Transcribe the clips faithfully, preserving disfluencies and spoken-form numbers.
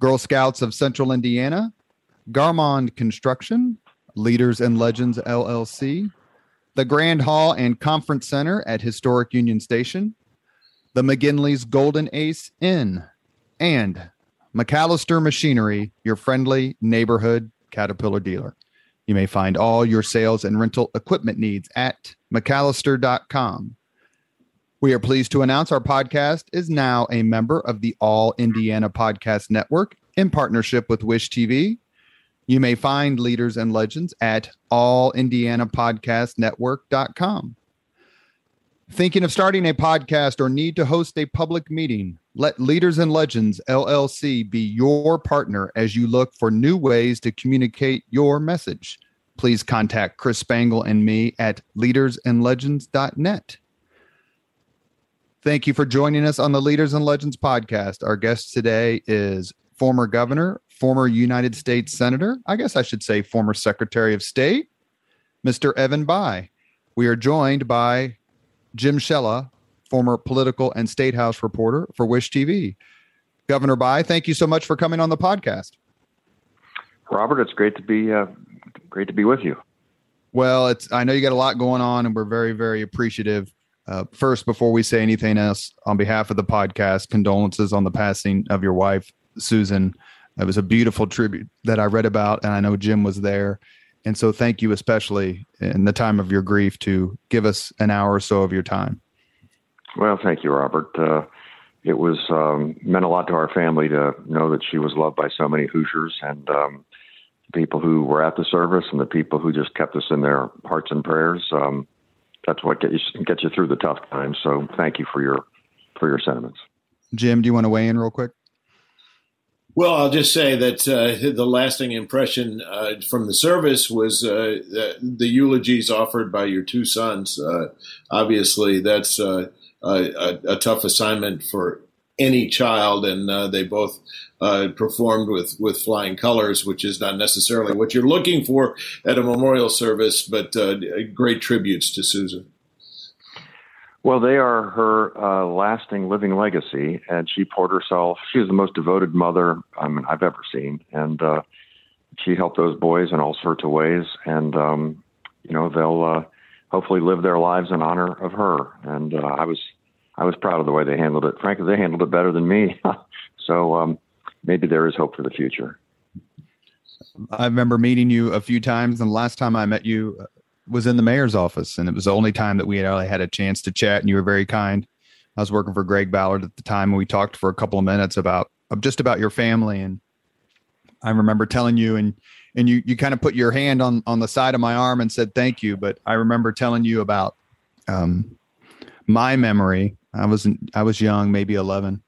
Girl Scouts of Central Indiana, Garmond Construction, Leaders and Legends L L C, the Grand Hall and Conference Center at Historic Union Station, the McGinley's Golden Ace Inn, and McAllister Machinery, your friendly neighborhood Caterpillar dealer. You may find all your sales and rental equipment needs at McAllister dot com. We are pleased to announce our podcast is now a member of the All Indiana Podcast Network in partnership with Wish T V. You may find Leaders and Legends at all indiana podcast network dot com. Thinking of starting a podcast or need to host a public meeting? Let Leaders and Legends L L C be your partner as you look for new ways to communicate your message. Please contact Chris Spangle and me at leaders and legends dot net. Thank you for joining us on the Leaders and Legends podcast. Our guest today is former governor, former United States Senator, I guess I should say former Secretary of State, Mister Evan Bayh. We are joined by Jim Shella, former political and State House reporter for Wish T V. Governor Bayh, thank you so much for coming on the podcast. Robert, it's great to be uh, great to be with you. Well, it's I know you got a lot going on, and we're very, very appreciative. Uh, first, before we say anything else, on behalf of the podcast, condolences on the passing of your wife, Susan. It was a beautiful tribute that I read about, and I know Jim was there. And so thank you, especially in the time of your grief, to give us an hour or so of your time. Well, thank you, Robert. Uh, it was um, meant a lot to our family to know that she was loved by so many Hoosiers and um, people who were at the service and the people who just kept us in their hearts and prayers. Um, That's what gets you, get you through the tough times. So thank you for your for your sentiments. Jim, do you want to weigh in real quick? Well, I'll just say that uh, the lasting impression uh, from the service was uh, the, the eulogies offered by your two sons. Uh, obviously, that's uh, a, a tough assignment for any child, and uh, they both uh, performed with, with flying colors, which is not necessarily what you're looking for at a memorial service, but uh, great tributes to Susan. Well, they are her uh, lasting living legacy, and she poured herself. She was the most devoted mother I mean, I've ever seen, and uh, she helped those boys in all sorts of ways, and um, you know they'll uh, hopefully live their lives in honor of her, and uh, I was I was proud of the way they handled it. Frankly, they handled it better than me. so um, maybe there is hope for the future. I remember meeting you a few times, and the last time I met you was in the mayor's office, and it was the only time that we had really had a chance to chat, and you were very kind. I was working for Greg Ballard at the time, and we talked for a couple of minutes about just about your family, and I remember telling you, and and you you kind of put your hand on, on the side of my arm and said thank you, but I remember telling you about um, my memory. I wasn't, I was young, maybe eleven,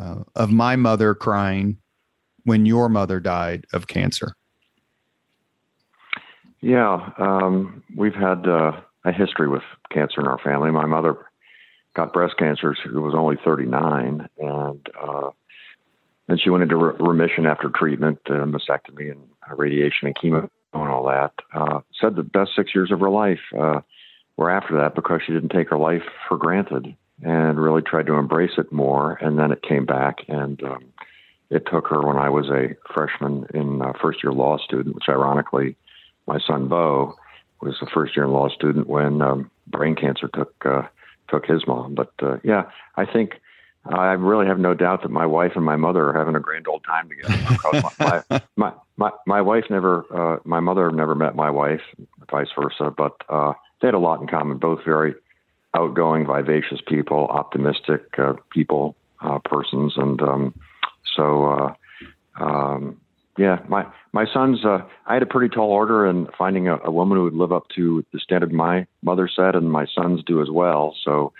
uh, of my mother crying when your mother died of cancer. Yeah. Um, we've had uh, a history with cancer in our family. My mother got breast cancer. She was only thirty-nine, and uh, then she went into re- remission after treatment, uh, mastectomy and radiation and chemo and all that. Uh, said the best six years of her life uh, were after that, because she didn't take her life for granted and really tried to embrace it more. And then it came back, and um, it took her when I was a freshman in uh, first year law student, which ironically, my son Bo was a first year law student when um, brain cancer took, uh, took his mom. But uh, yeah, I think I really have no doubt that my wife and my mother are having a grand old time together. Because my, my, my, my, my wife never, uh, my mother never met my wife, vice versa, but uh, they had a lot in common, both very outgoing, vivacious people, optimistic uh, people, uh, persons. And um, so, uh, um, yeah, my, my son's, uh, I had a pretty tall order in finding a, a woman who would live up to the standard my mother set, and my sons do as well. So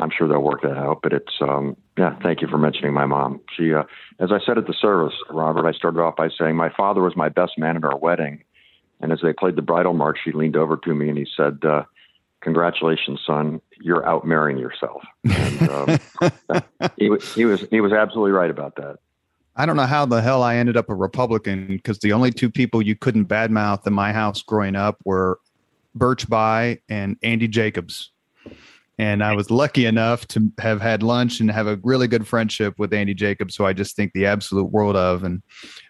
I'm sure they'll work that out. But it's, um, yeah, thank you for mentioning my mom. She, uh, as I said at the service, Robert, I started off by saying my father was my best man at our wedding. And as they played the bridal march, he leaned over to me and he said, uh, congratulations, son, you're out marrying yourself. And, um, he, he was, he was absolutely right about that. I don't know how the hell I ended up a Republican, because the only two people you couldn't badmouth in my house growing up were Birch Bayh and Andy Jacobs. And I was lucky enough to have had lunch and have a really good friendship with Andy Jacobs, who I just think the absolute world of. And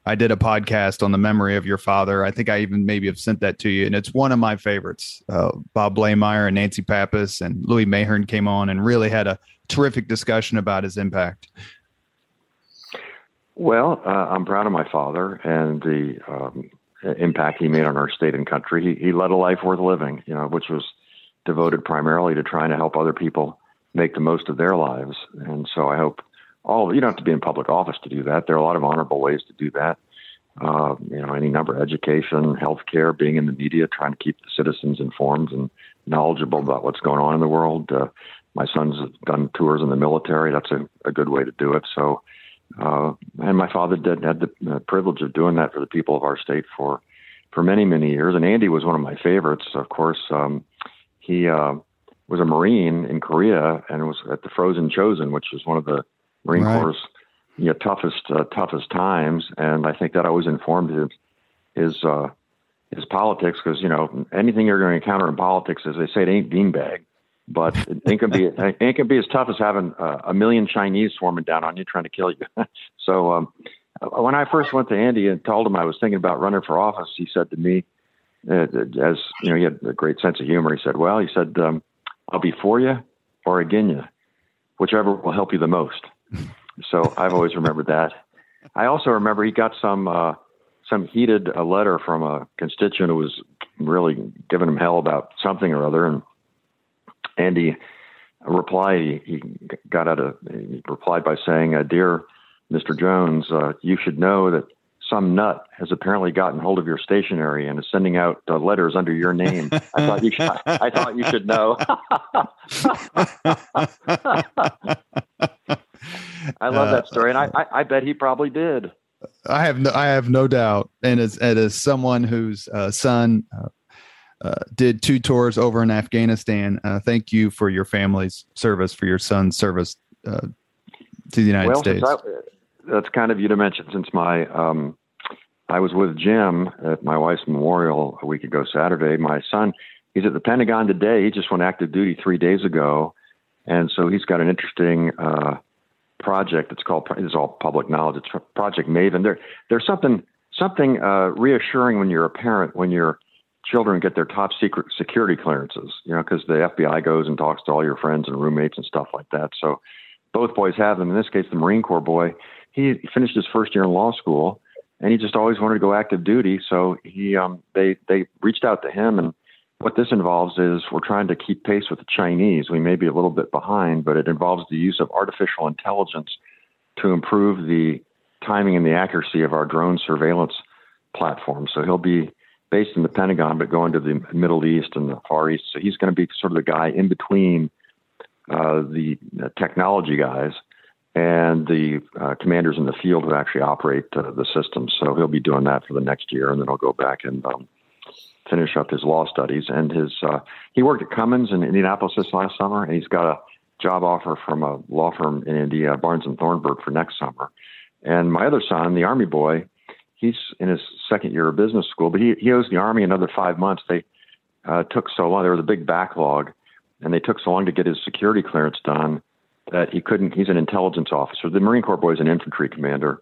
I did a podcast on the memory of your father. I think I even maybe have sent that to you. And it's one of my favorites. Uh, Bob Blameyer and Nancy Pappas and Louis Mahern came on and really had a terrific discussion about his impact. Well, uh, I'm proud of my father and the um, impact he made on our state and country. He, he led a life worth living, you know, which was devoted primarily to trying to help other people make the most of their lives. And so I hope all, you don't have to be in public office to do that. There are a lot of honorable ways to do that. Uh, you know, any number, education, healthcare, being in the media, trying to keep the citizens informed and knowledgeable about what's going on in the world. Uh, my son's done tours in the military. That's a, a good way to do it. So, uh, and my father did had the uh, privilege of doing that for the people of our state for, for many, many years. And Andy was one of my favorites, of course. um, He uh, was a Marine in Korea and was at the Frozen Chosen, which was one of the Marine right. Corps' you know, toughest uh, toughest times. And I think that always informed his his, uh, his politics, because you know anything you're going to encounter in politics, as they say, it ain't beanbag, but it, it can be it can be as tough as having uh, a million Chinese swarming down on you trying to kill you. So um, when I first went to Andy and told him I was thinking about running for office, he said to me, Uh, as you know, he had a great sense of humor. He said, well, he said, um, I'll be for you or again you, whichever will help you the most. So I've always remembered that. I also remember he got some, uh, some heated a letter from a constituent who was really giving him hell about something or other. And Andy replied, he got out of, he replied by saying, uh, dear Mister Jones, uh, you should know that some nut has apparently gotten hold of your stationery and is sending out uh, letters under your name. I thought you should, I thought you should know. I love uh, that story. And I, I, I bet he probably did. I have no, I have no doubt. And as, and as someone whose uh, son uh, uh, did two tours over in Afghanistan, uh, thank you for your family's service, for your son's service uh, to the United well, States. That's kind of you to mention, since my, um, I was with Jim at my wife's memorial a week ago Saturday. My son, he's at the Pentagon today. He just went active duty three days ago. And so he's got an interesting uh, project. It's called, it's all public knowledge. It's Project Maven. There, there's something, something uh, reassuring when you're a parent, when your children get their top secret security clearances, you know, because the F B I goes and talks to all your friends and roommates and stuff like that. So both boys have them. In this case, the Marine Corps boy, he finished his first year in law school and he just always wanted to go active duty. So he, um, they, they reached out to him, and what this involves is we're trying to keep pace with the Chinese. We may be a little bit behind, but it involves the use of artificial intelligence to improve the timing and the accuracy of our drone surveillance platform. So he'll be based in the Pentagon, but going to the Middle East and the Far East. So he's going to be sort of the guy in between uh, the uh, technology guys and the uh, commanders in the field who actually operate uh, the system. So he'll be doing that for the next year, and then he'll go back and um, finish up his law studies. And his uh, he worked at Cummins in Indianapolis this last summer, and he's got a job offer from a law firm in India, Barnes and Thornburg, for next summer. And my other son, the Army boy, he's in his second year of business school, but he, he owes the Army another five months. They uh, took so long. There was a big backlog, and they took so long to get his security clearance done that he couldn't, he's an intelligence officer. The Marine Corps boy is an infantry commander.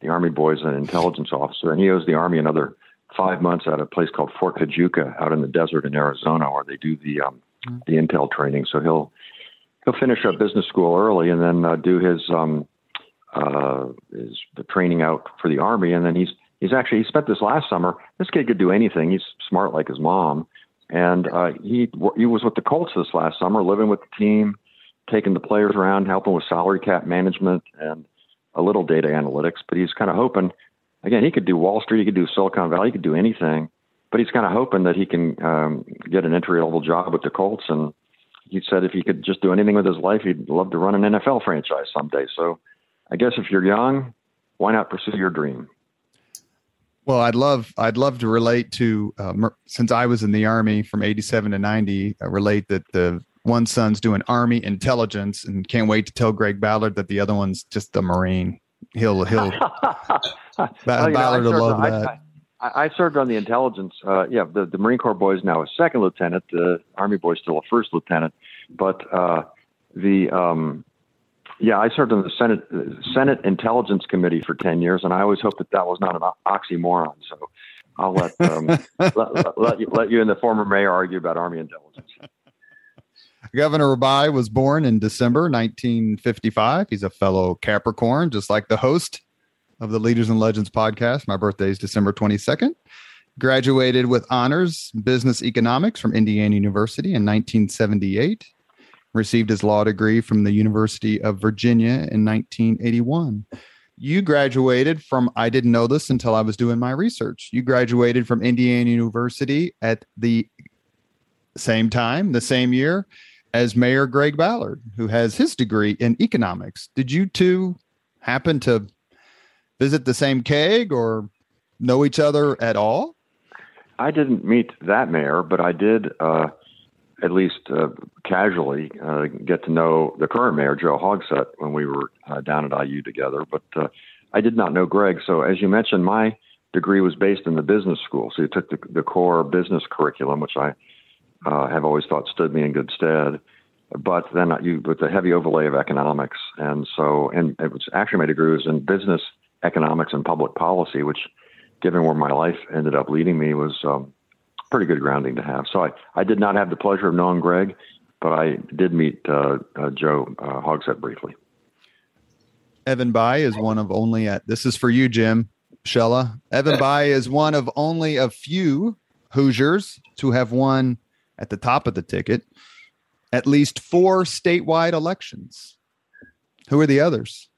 The Army boy is an intelligence officer. And he owes the Army another five months at a place called Fort Huachuca out in the desert in Arizona, where they do the um, the intel training. So he'll he'll finish up business school early and then uh, do his um, uh, his the training out for the Army. And then he's he's actually, he spent this last summer, this kid could do anything. He's smart like his mom. And uh, he he was with the Colts this last summer, living with the team, taking the players around, helping with salary cap management and a little data analytics. But he's kind of hoping, again, he could do Wall Street, he could do Silicon Valley, he could do anything, but he's kind of hoping that he can um, get an entry level job with the Colts and he said if he could just do anything with his life, he'd love to run an N F L franchise someday. So I guess if you're young, why not pursue your dream? Well, I'd love I'd love to relate to, uh, since I was in the Army from eighty-seven to ninety, I relate that the one son's doing Army intelligence and can't wait to tell Greg Ballard that the other one's just a Marine. He'll, he'll, well, Ballard know, will served, love I, that. I, I served on the intelligence. Uh, yeah, the, the Marine Corps boy is now a second lieutenant. The Army boy is still a first lieutenant. But uh, the... Um, Yeah, I served on the Senate Senate Intelligence Committee for ten years, and I always hoped that that was not an oxymoron. So I'll let um, let, let, let, you, let you and the former mayor argue about Army intelligence. Governor Bayh was born in December nineteen fifty-five. He's a fellow Capricorn, just like the host of the Leaders and Legends podcast. My birthday is December twenty-second. Graduated with honors business economics from Indiana University in nineteen seventy-eight. Received his law degree from the University of Virginia in nineteen eighty-one. You graduated from, I didn't know this until I was doing my research. You graduated from Indiana University at the same time, the same year as Mayor Greg Ballard, who has his degree in economics. Did you two happen to visit the same keg or know each other at all? I didn't meet that mayor, but I did, uh, at least uh, casually uh, get to know the current mayor, Joe Hogsett, when we were uh, down at I U together. But uh, I did not know Greg. So as you mentioned, my degree was based in the business school. So you took the, the core business curriculum, which I uh, have always thought stood me in good stead. But then you with the heavy overlay of economics. And so and it was actually my degree was in business economics and public policy, which given where my life ended up leading me was um, pretty good grounding to have. So I, I did not have the pleasure of knowing Greg, but I did meet uh, uh, Joe uh, Hogsett briefly. Evan Bayh is one of only at this is for you, Jim Shella. Evan Bayh is one of only a few Hoosiers to have won at the top of the ticket at least four statewide elections. Who are the others?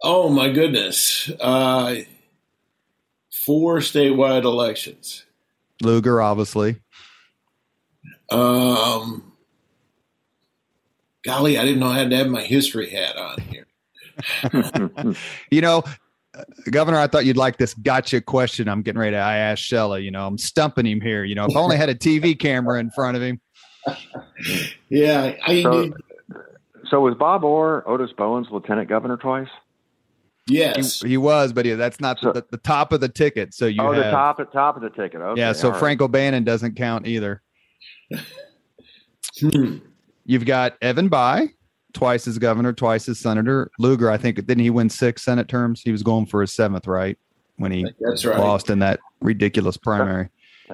Oh my goodness. Uh, Four statewide elections. Lugar, obviously. Um, golly, I didn't know I had to have my history hat on here. You know, Governor, I thought you'd like this gotcha question I'm getting ready to I asked Shella. You know, I'm stumping him here. You know, if I only had a T V camera in front of him. Yeah. I, so, so was Bob Orr Otis Bowen's lieutenant governor twice? Yes, he, he was, but he, that's not so, the, the top of the ticket. So you oh, have, the top at top of the ticket. Okay, yeah, so Frank right. O'Bannon doesn't count either. hmm. You've got Evan Bayh, twice as governor, twice as senator. Lugar, I think, didn't he win six Senate terms? He was going for his seventh, right? When he that's right. lost in that ridiculous primary.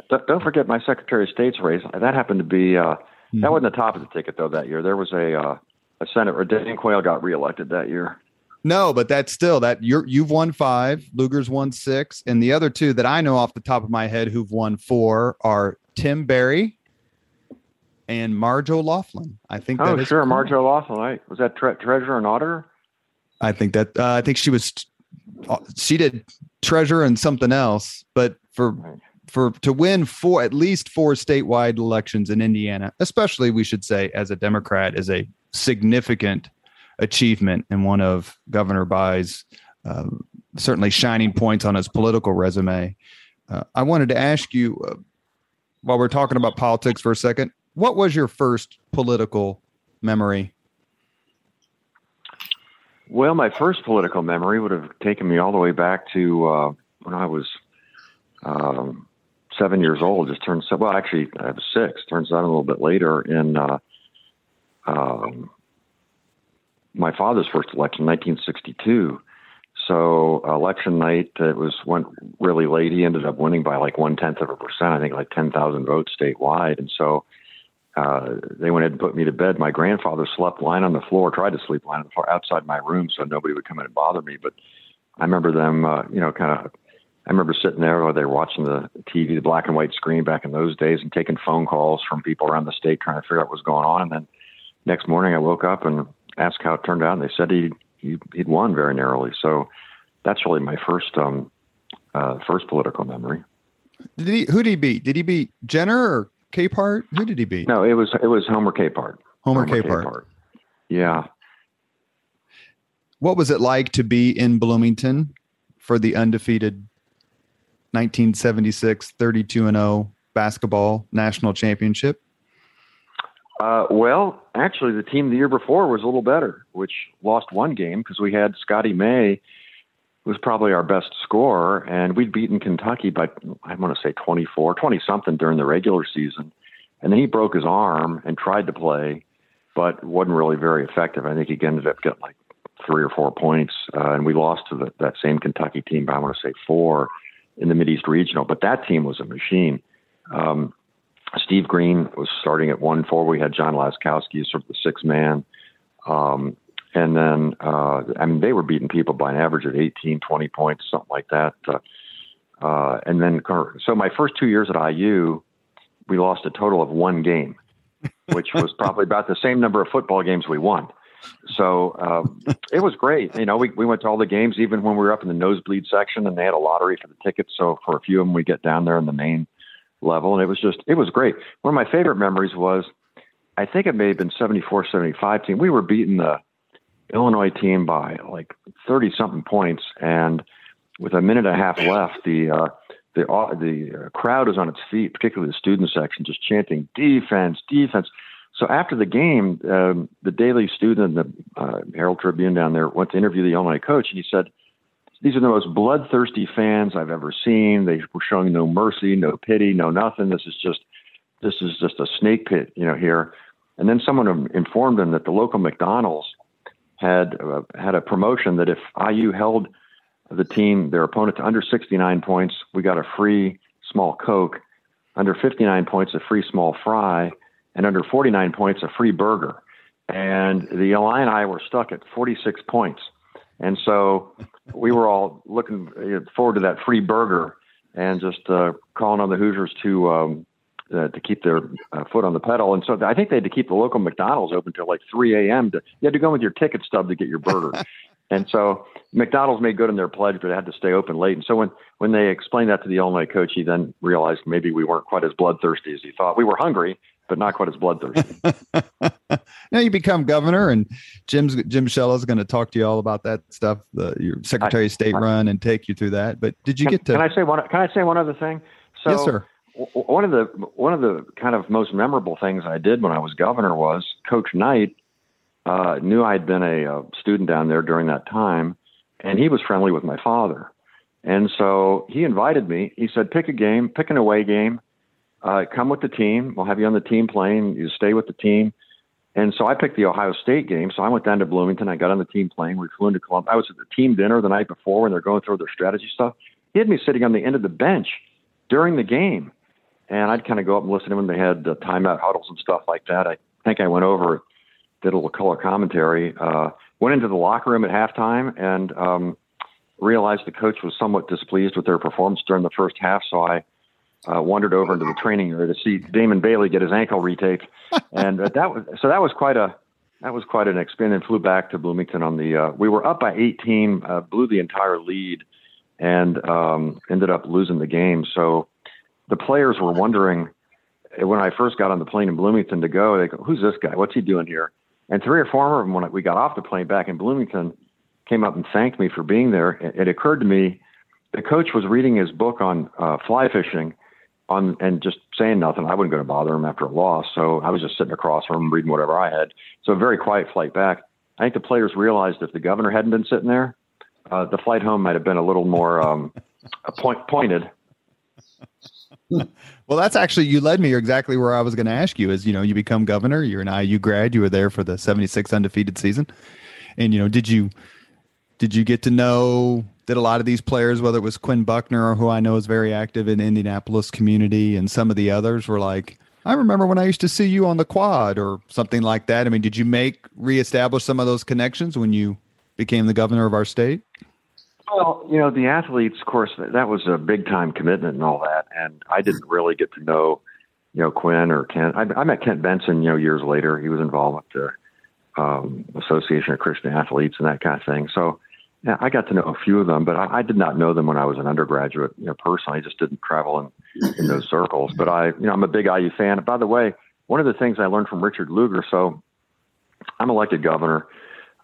Don't, don't forget my Secretary of State's race. That happened to be uh, mm-hmm. that wasn't the top of the ticket though that year. There was a uh, a senator. Dan Quayle got reelected that year. No, but that's still that you're, you've won five, Lugar's won six, and the other two that I know off the top of my head who've won four are Tim Berry and Marge O'Laughlin. I think. Oh, that is sure, cool. Marge O'Laughlin. Right? Was that tre- treasurer and auditor? I think that uh, I think she was. She did treasurer and something else, but for right. for to win four, at least four statewide elections in Indiana, especially we should say as a Democrat, is a significant achievement and one of Governor Bayh's uh, certainly shining points on his political resume. Uh, I wanted to ask you, uh, while we're talking about politics for a second, what was your first political memory? Well, my first political memory would have taken me all the way back to uh, when I was um, seven years old. Just turned seven. Well, actually, I was six. Turns out a little bit later in. Uh, um, my father's first election, nineteen sixty-two. So election night, it was went really late. He ended up winning by like one tenth of a percent. I think like ten thousand votes statewide. And so uh, they went ahead and put me to bed. My grandfather slept lying on the floor, tried to sleep lying on the floor outside my room so nobody would come in and bother me. But I remember them, uh, you know, kind of, I remember sitting there while they were watching the T V, the black and white screen back in those days and taking phone calls from people around the state trying to figure out what was going on. And then next morning I woke up and asked how it turned out, and they said he, he he'd won very narrowly. So that's really my first um, uh, first political memory. Did he? Who did he beat? Did he beat Jenner or Capehart? Who did he beat? No, it was it was Homer Capehart. Homer, Homer Capehart. Capehart. Yeah. What was it like to be in Bloomington for the undefeated nineteen seventy-six thirty-two and oh basketball national championship? Uh, well, actually, the team the year before was a little better, which lost one game because we had Scotty May, who was probably our best scorer, and we'd beaten Kentucky by, I want to say, twenty-four, twenty-something during the regular season. And then he broke his arm and tried to play, but wasn't really very effective. I think he ended up getting like three or four points, uh, and we lost to the, that same Kentucky team by, I want to say, four in the Mideast Regional. But that team was a machine. Um, Steve Green was starting at one four. We had John Laskowski as sort of the sixth man. Um, and then, uh, I mean, they were beating people by an average of eighteen, twenty points, something like that. Uh, uh, and then, so my first two years at I U, we lost a total of one game, which was probably about the same number of football games we won. So um, it was great. You know, we, we went to all the games, even when we were up in the nosebleed section, and they had a lottery for the tickets. So for a few of them, we get down there in the main level, and it was just, it was great. One of my favorite memories was, I think it may have been seventy-four, seventy-five team. We were beating the Illinois team by like thirty something points. And with a minute and a half left, the, uh, the, uh, the crowd was on its feet, particularly the student section, just chanting defense, defense. So after the game, um, the Daily Student, the uh, Herald Tribune down there, went to interview the Illinois coach, and he said, "These are the most bloodthirsty fans I've ever seen. They were showing no mercy, no pity, no nothing. This is just, this is just a snake pit, you know, here." And then someone informed him that the local McDonald's had uh, had a promotion that if I U held the team, their opponent, to under sixty-nine points, we got a free small Coke; under fifty-nine points, a free small fry; and under forty-nine points, a free burger. And the Illini and I were stuck at forty-six points. And so we were all looking forward to that free burger and just uh, calling on the Hoosiers to um, uh, to keep their uh, foot on the pedal. And so I think they had to keep the local McDonald's open till like three a.m. To, you had to go with your ticket stub to get your burger. And so McDonald's made good on their pledge, but it had to stay open late. And so when, when they explained that to the Illinois coach, he then realized maybe we weren't quite as bloodthirsty as he thought. We were hungry, but not quite as bloodthirsty. Now you become governor, and Jim's, Jim Sciella is going to talk to you all about that stuff, the, your Secretary I, of State I, run, and take you through that. But did you can, get to? Can I say one? Can I say one other thing? So yes, sir. W- one of the one of the kind of most memorable things I did when I was governor was Coach Knight uh, knew I'd been a, a student down there during that time, and he was friendly with my father, and so he invited me. He said, "Pick a game, pick an away game. Uh, come with the team. We'll have you on the team plane. You stay with the team." And so I picked the Ohio State game. So I went down to Bloomington. I got on the team plane. We flew into Columbus. I was at the team dinner the night before when they're going through their strategy stuff. He had me sitting on the end of the bench during the game. And I'd kind of go up and listen to when they had the timeout huddles and stuff like that. I think I went over, did a little color commentary, uh, went into the locker room at halftime, and um, realized the coach was somewhat displeased with their performance during the first half. So I Uh, wandered over into the training area to see Damon Bailey get his ankle retaped, and uh, that was so that was quite a that was quite an experience. And flew back to Bloomington on the uh, we were up by eighteen, uh, blew the entire lead, and um, ended up losing the game. So the players were wondering when I first got on the plane in Bloomington to go, they go, "Who's this guy? What's he doing here?" And three or four of them, when we got off the plane back in Bloomington, came up and thanked me for being there. It, it occurred to me the coach was reading his book on uh, fly fishing. On, and just saying nothing. I wasn't going to bother him after a loss. So I was just sitting across from him reading whatever I had. So a very quiet flight back. I think the players realized if the governor hadn't been sitting there, uh, the flight home might have been a little more um, point, pointed. Well, that's actually, you led me exactly where I was going to ask you is, you know, you become governor, you're an I U grad, you were there for the seventy-six undefeated season. And, you know, did you, did you get to know, did a lot of these players, whether it was Quinn Buckner, or who I know is very active in the Indianapolis community, and some of the others were like, "I remember when I used to see you on the quad," or something like that? I mean, did you make, reestablish some of those connections when you became the governor of our state? Well, you know, the athletes, of course, that was a big time commitment and all that. And I didn't really get to know, you know, Quinn or Kent. I, I met Kent Benson, you know, years later. He was involved with the um, Association of Christian Athletes and that kind of thing. So Yeah, I got to know a few of them, but I, I did not know them when I was an undergraduate. You know, personally, I just didn't travel in, in those circles. But I, you know, I'm a big I U fan. And by the way, one of the things I learned from Richard Lugar. So, I'm elected governor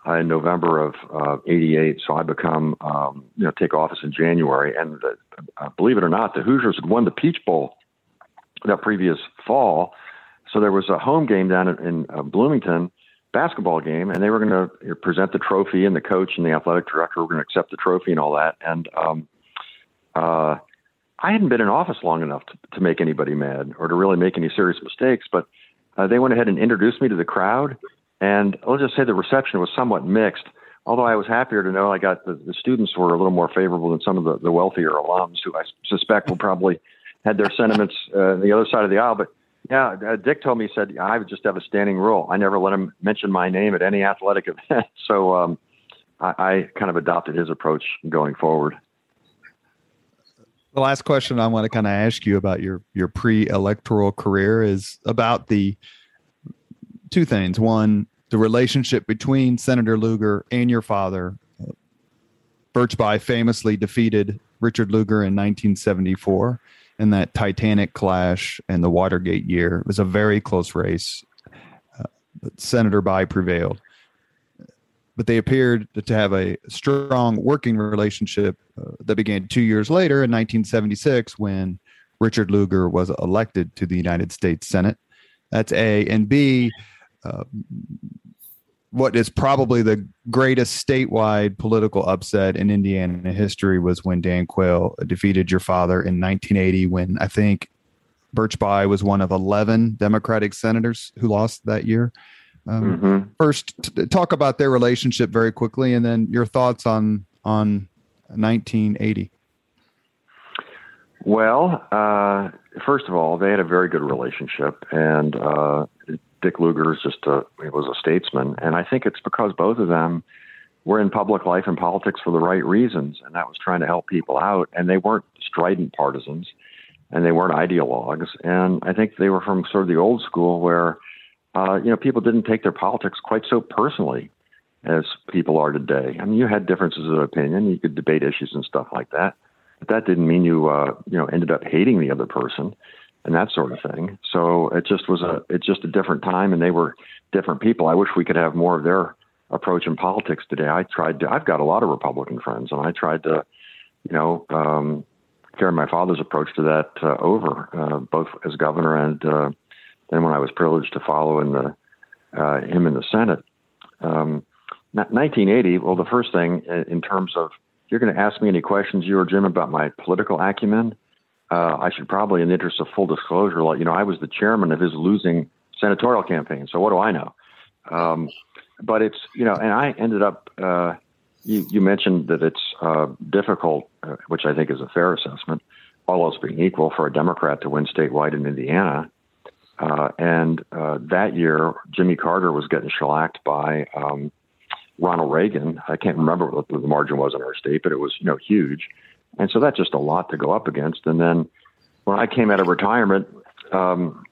uh, in November of uh, eighty-eight. So I become, um, you know, take office in January. And the, uh, believe it or not, the Hoosiers had won the Peach Bowl that previous fall. So there was a home game down in, in uh, Bloomington, basketball game, and they were going to present the trophy, and the coach and the athletic director were going to accept the trophy and all that. And um, uh, I hadn't been in office long enough to, to make anybody mad or to really make any serious mistakes, but uh, they went ahead and introduced me to the crowd. And I'll just say the reception was somewhat mixed, although I was happier to know I got the, the students were a little more favorable than some of the, the wealthier alums who I suspect will probably had their sentiments uh, the other side of the aisle. But yeah, uh, Dick told me, he said, I would just have a standing rule. I never let him mention my name at any athletic event. So um, I, I kind of adopted his approach going forward. The last question I want to kind of ask you about your, your pre-electoral career is about the two things. One, the relationship between Senator Lugar and your father. Birch Bayh famously defeated Richard Lugar in nineteen seventy-four in that Titanic clash and the Watergate year. It was a very close race, uh, but Senator Bayh prevailed. But they appeared to have a strong working relationship uh, that began two years later in nineteen seventy-six when Richard Lugar was elected to the United States Senate. That's A. And B, Uh, what is probably the greatest statewide political upset in Indiana history was when Dan Quayle defeated your father in nineteen eighty, when I think Birch Bayh was one of eleven Democratic senators who lost that year. Um, mm-hmm. First, t- talk about their relationship very quickly, and then your thoughts on on nineteen eighty. Well, uh, first of all, they had a very good relationship, and uh, Dick Lugar is just a, he was a statesman. And I think it's because both of them were in public life and politics for the right reasons. And that was trying to help people out. And they weren't strident partisans and they weren't ideologues. And I think they were from sort of the old school where, uh, you know, people didn't take their politics quite so personally as people are today. I mean, you had differences of opinion. You could debate issues and stuff like that, but that didn't mean you, uh, you know, ended up hating the other person and that sort of thing. So it just was a, it's just a different time, and they were different people. I wish we could have more of their approach in politics today. I tried to, I've got a lot of Republican friends, and I tried to, you know, um, carry my father's approach to that uh, over, uh, both as governor and uh, then when I was privileged to follow in the uh, him in the Senate. Um, nineteen eighty, well, the first thing in terms of, if you're going to ask me any questions, you or Jim, about my political acumen, Uh, I should probably, in the interest of full disclosure, let you know I was the chairman of his losing senatorial campaign. So what do I know? Um, but it's, you know, and I ended up, uh, you, you mentioned that it's uh, difficult, uh, which I think is a fair assessment, all else being equal, for a Democrat to win statewide in Indiana. Uh, and uh, that year, Jimmy Carter was getting shellacked by um, Ronald Reagan. I can't remember what the margin was in our state, but it was, you know, huge. And so that's just a lot to go up against. And then when I came out of retirement, um,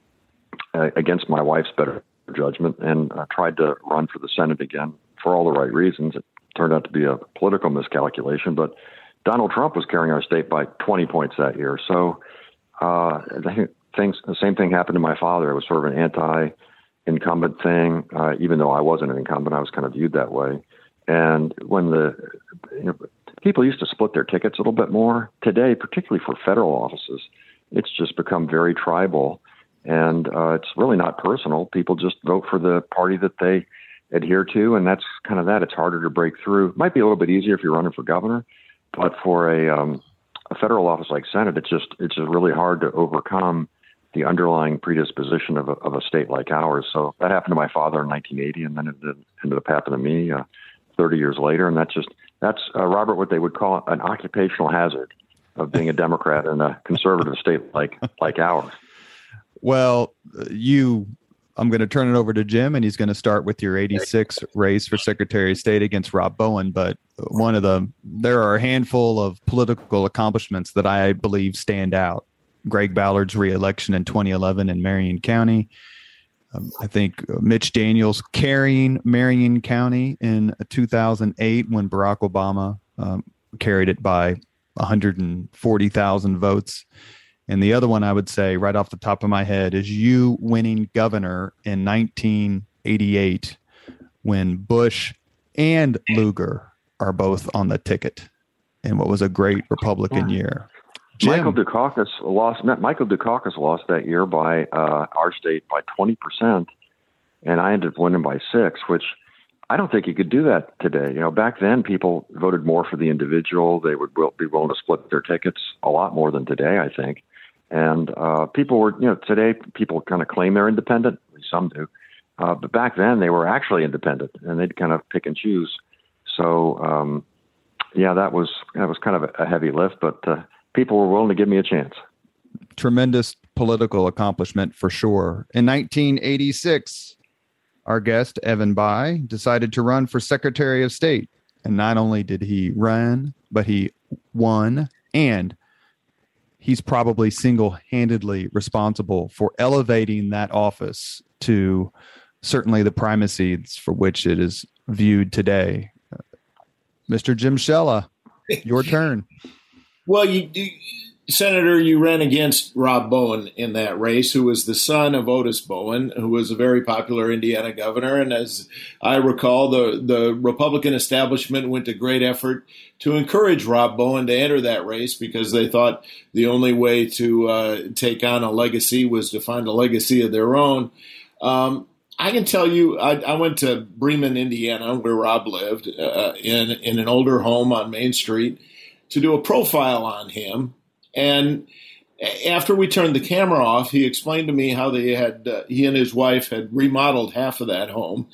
uh, against my wife's better judgment, and I tried to run for the Senate again for all the right reasons, it turned out to be a political miscalculation. But Donald Trump was carrying our state by twenty points that year. So uh, things, the same thing happened to my father. It was sort of an anti-incumbent thing, uh, even though I wasn't an incumbent. I was kind of viewed that way. And when the, you know, people used to split their tickets a little bit more. Today, particularly for federal offices, it's just become very tribal, and uh, it's really not personal. People just vote for the party that they adhere to, and that's kind of that. It's harder to break through. It might be a little bit easier if you're running for governor, but for a, um, a federal office like Senate, it's just it's just really hard to overcome the underlying predisposition of a, of a state like ours. So that happened to my father in nineteen eighty, and then it ended up happening to me uh, thirty years later, and that's just That's, uh, Robert, what they would call an occupational hazard of being a Democrat in a conservative state like like ours. Well, you, I'm going to turn it over to Jim, and he's going to start with your eighty-six race for Secretary of State against Rob Bowen. But one of the, there are a handful of political accomplishments that I believe stand out. Greg Ballard's reelection in twenty eleven in Marion County, Um, I think Mitch Daniels carrying Marion County in two thousand eight when Barack Obama um, carried it by one hundred forty thousand votes. And the other one I would say right off the top of my head is you winning governor in nineteen eighty-eight when Bush and Lugar are both on the ticket in what was a great Republican year. Jim. Michael Dukakis lost. Michael Dukakis lost that year by uh, our state by twenty percent, and I ended up winning by six, which I don't think you could do that today. You know, back then people voted more for the individual; they would will, be willing to split their tickets a lot more than today, I think. And uh, people were, you know, today people kind of claim they're independent. Some do, uh, but back then they were actually independent, and they'd kind of pick and choose. So, um, yeah, that was that was kind of a heavy lift, but. Uh, People were willing to give me a chance. Tremendous political accomplishment for sure. In nineteen eighty-six, our guest, Evan Bayh, decided to run for Secretary of State. And not only did he run, but he won. And he's probably single-handedly responsible for elevating that office to certainly the primacy for which it is viewed today. Mister Jim Shella, your turn. Well, you, you, Senator, you ran against Rob Bowen in that race, who was the son of Otis Bowen, who was a very popular Indiana governor. And as I recall, the, the Republican establishment went to great effort to encourage Rob Bowen to enter that race because they thought the only way to uh, take on a legacy was to find a legacy of their own. Um, I can tell you, I, I went to Bremen, Indiana, where Rob lived, uh, in, in an older home on Main Street, to do a profile on him. And after we turned the camera off, he explained to me how they had, uh, he and his wife had remodeled half of that home.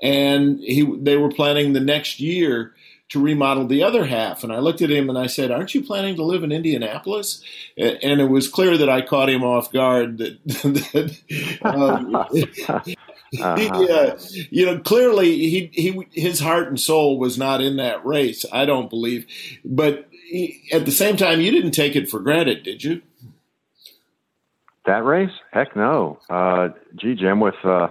And he, they were planning the next year to remodel the other half. And I looked at him and I said, aren't you planning to live in Indianapolis? And it was clear that I caught him off guard. That, that um, Uh-huh. Yeah, you know, clearly he he his heart and soul was not in that race, I don't believe. But he, at the same time, you didn't take it for granted, did you? That race? Heck no. Uh, gee, Jim, with uh,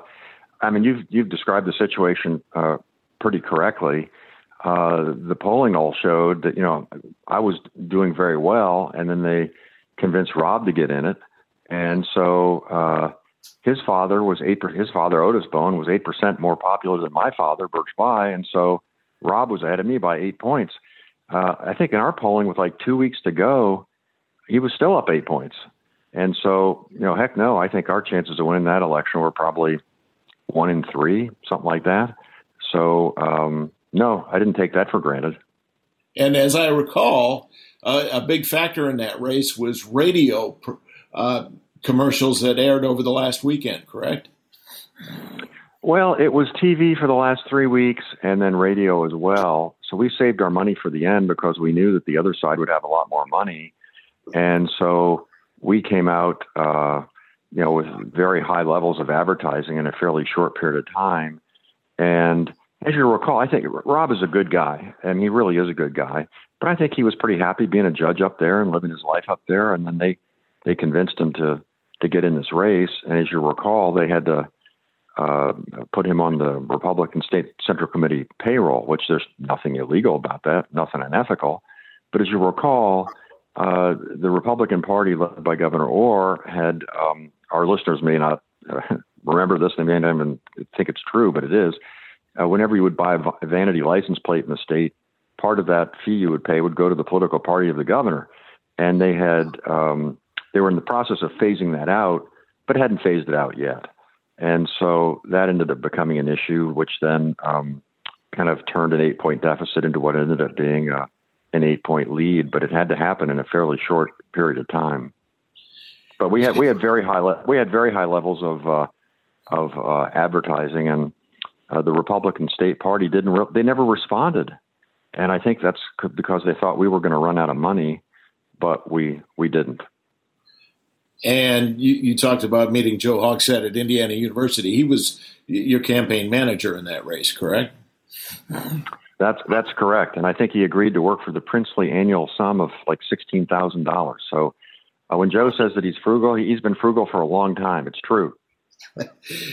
I mean, you've you've described the situation uh, pretty correctly. Uh, the polling all showed that, you know, I was doing very well, and then they convinced Rob to get in it, and so. Uh, His father was eight. His father, Otis Bowen, was eight percent more popular than my father, Birch Bayh, and so Rob was ahead of me by eight points. Uh, I think in our polling, with like two weeks to go, he was still up eight points. And so, you know, heck no, I think our chances of winning that election were probably one in three, something like that. So, um, no, I didn't take that for granted. And as I recall, uh, a big factor in that race was radio. Uh, commercials that aired over the last weekend, correct? Well, it was T V for the last three weeks and then radio as well. So we saved our money for the end because we knew that the other side would have a lot more money. And so we came out, uh, you know, with very high levels of advertising in a fairly short period of time. And as you recall, I think Rob is a good guy, and he really is a good guy. But I think he was pretty happy being a judge up there and living his life up there. And then they, they convinced him to to get in this race. And as you recall, they had to uh, put him on the Republican State Central Committee payroll, which there's nothing illegal about that, nothing unethical. But as you recall, uh, the Republican Party led by Governor Orr had, um, our listeners may not uh, remember this, they may not even think it's true, but it is. Uh, whenever you would buy a vanity license plate in the state, part of that fee you would pay would go to the political party of the governor. And they had... Um, They were in the process of phasing that out, but hadn't phased it out yet. And so that ended up becoming an issue, which then um, kind of turned an eight-point deficit into what ended up being uh, an eight-point lead. But it had to happen in a fairly short period of time. But we had we had very high le- we had very high levels of uh, of uh, advertising, and uh, the Republican State Party didn't re- they never responded. And I think that's because they thought we were going to run out of money, but we we didn't. And you, you talked about meeting Joe Hogsett at Indiana University. He was your campaign manager in that race, correct? That's that's correct. And I think he agreed to work for the princely annual sum of like sixteen thousand dollars. So uh, when Joe says that he's frugal, he, he's been frugal for a long time. It's true.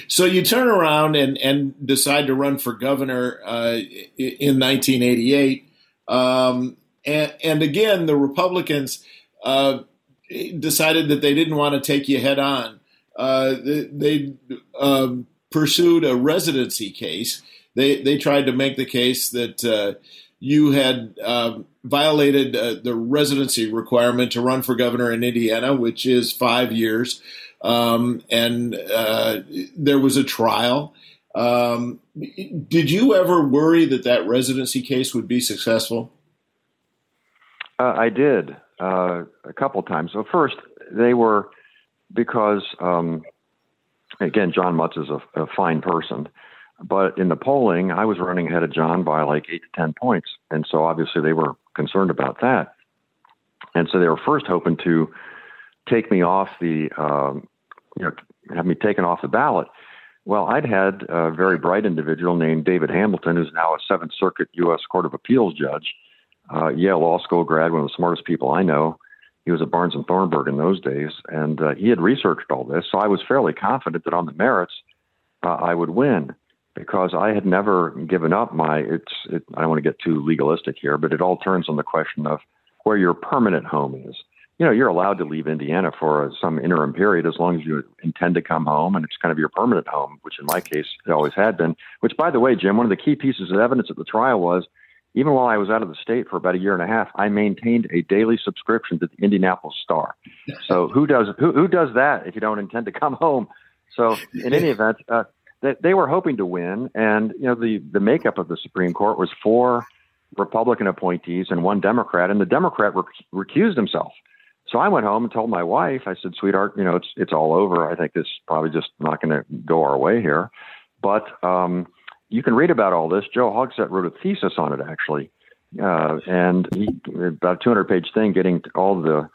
So you turn around and, and decide to run for governor uh, in nineteen eighty-eight. Um, and, and again, the Republicans uh, decided that they didn't want to take you head on. Uh, they they um, pursued a residency case. They they tried to make the case that uh, you had uh, violated uh, the residency requirement to run for governor in Indiana, which is five years. Um, and uh, there was a trial. Um, did you ever worry that that residency case would be successful? Uh, I did uh, a couple times. So first, they were because, um, again, John Mutz is a, a fine person. But in the polling, I was running ahead of John by like eight to ten points. And so obviously they were concerned about that. And so they were first hoping to take me off the, um, you know, have me taken off the ballot. Well, I'd had a very bright individual named David Hamilton, who's now a Seventh Circuit U S Court of Appeals judge, uh, Yale Law School grad, one of the smartest people I know. He was at Barnes and Thornburg in those days, and uh, he had researched all this. So I was fairly confident that on the merits, uh, I would win. Because I had never given up my, it's, it, I don't want to get too legalistic here, but it all turns on the question of where your permanent home is. You know, you're allowed to leave Indiana for some interim period as long as you intend to come home, and it's kind of your permanent home, which in my case, it always had been. Which, by the way, Jim, one of the key pieces of evidence at the trial was, even while I was out of the state for about a year and a half, I maintained a daily subscription to the Indianapolis Star. So who does who, who does that if you don't intend to come home? So in any event... Uh, They were hoping to win, and you know the, the makeup of the Supreme Court was four Republican appointees and one Democrat, and the Democrat rec- recused himself. So I went home and told my wife, I said, "Sweetheart, you know it's it's all over. I think this is probably just not going to go our way here." But um, you can read about all this. Joe Hogsett wrote a thesis on it actually, uh, and he, about a two hundred page thing, getting all the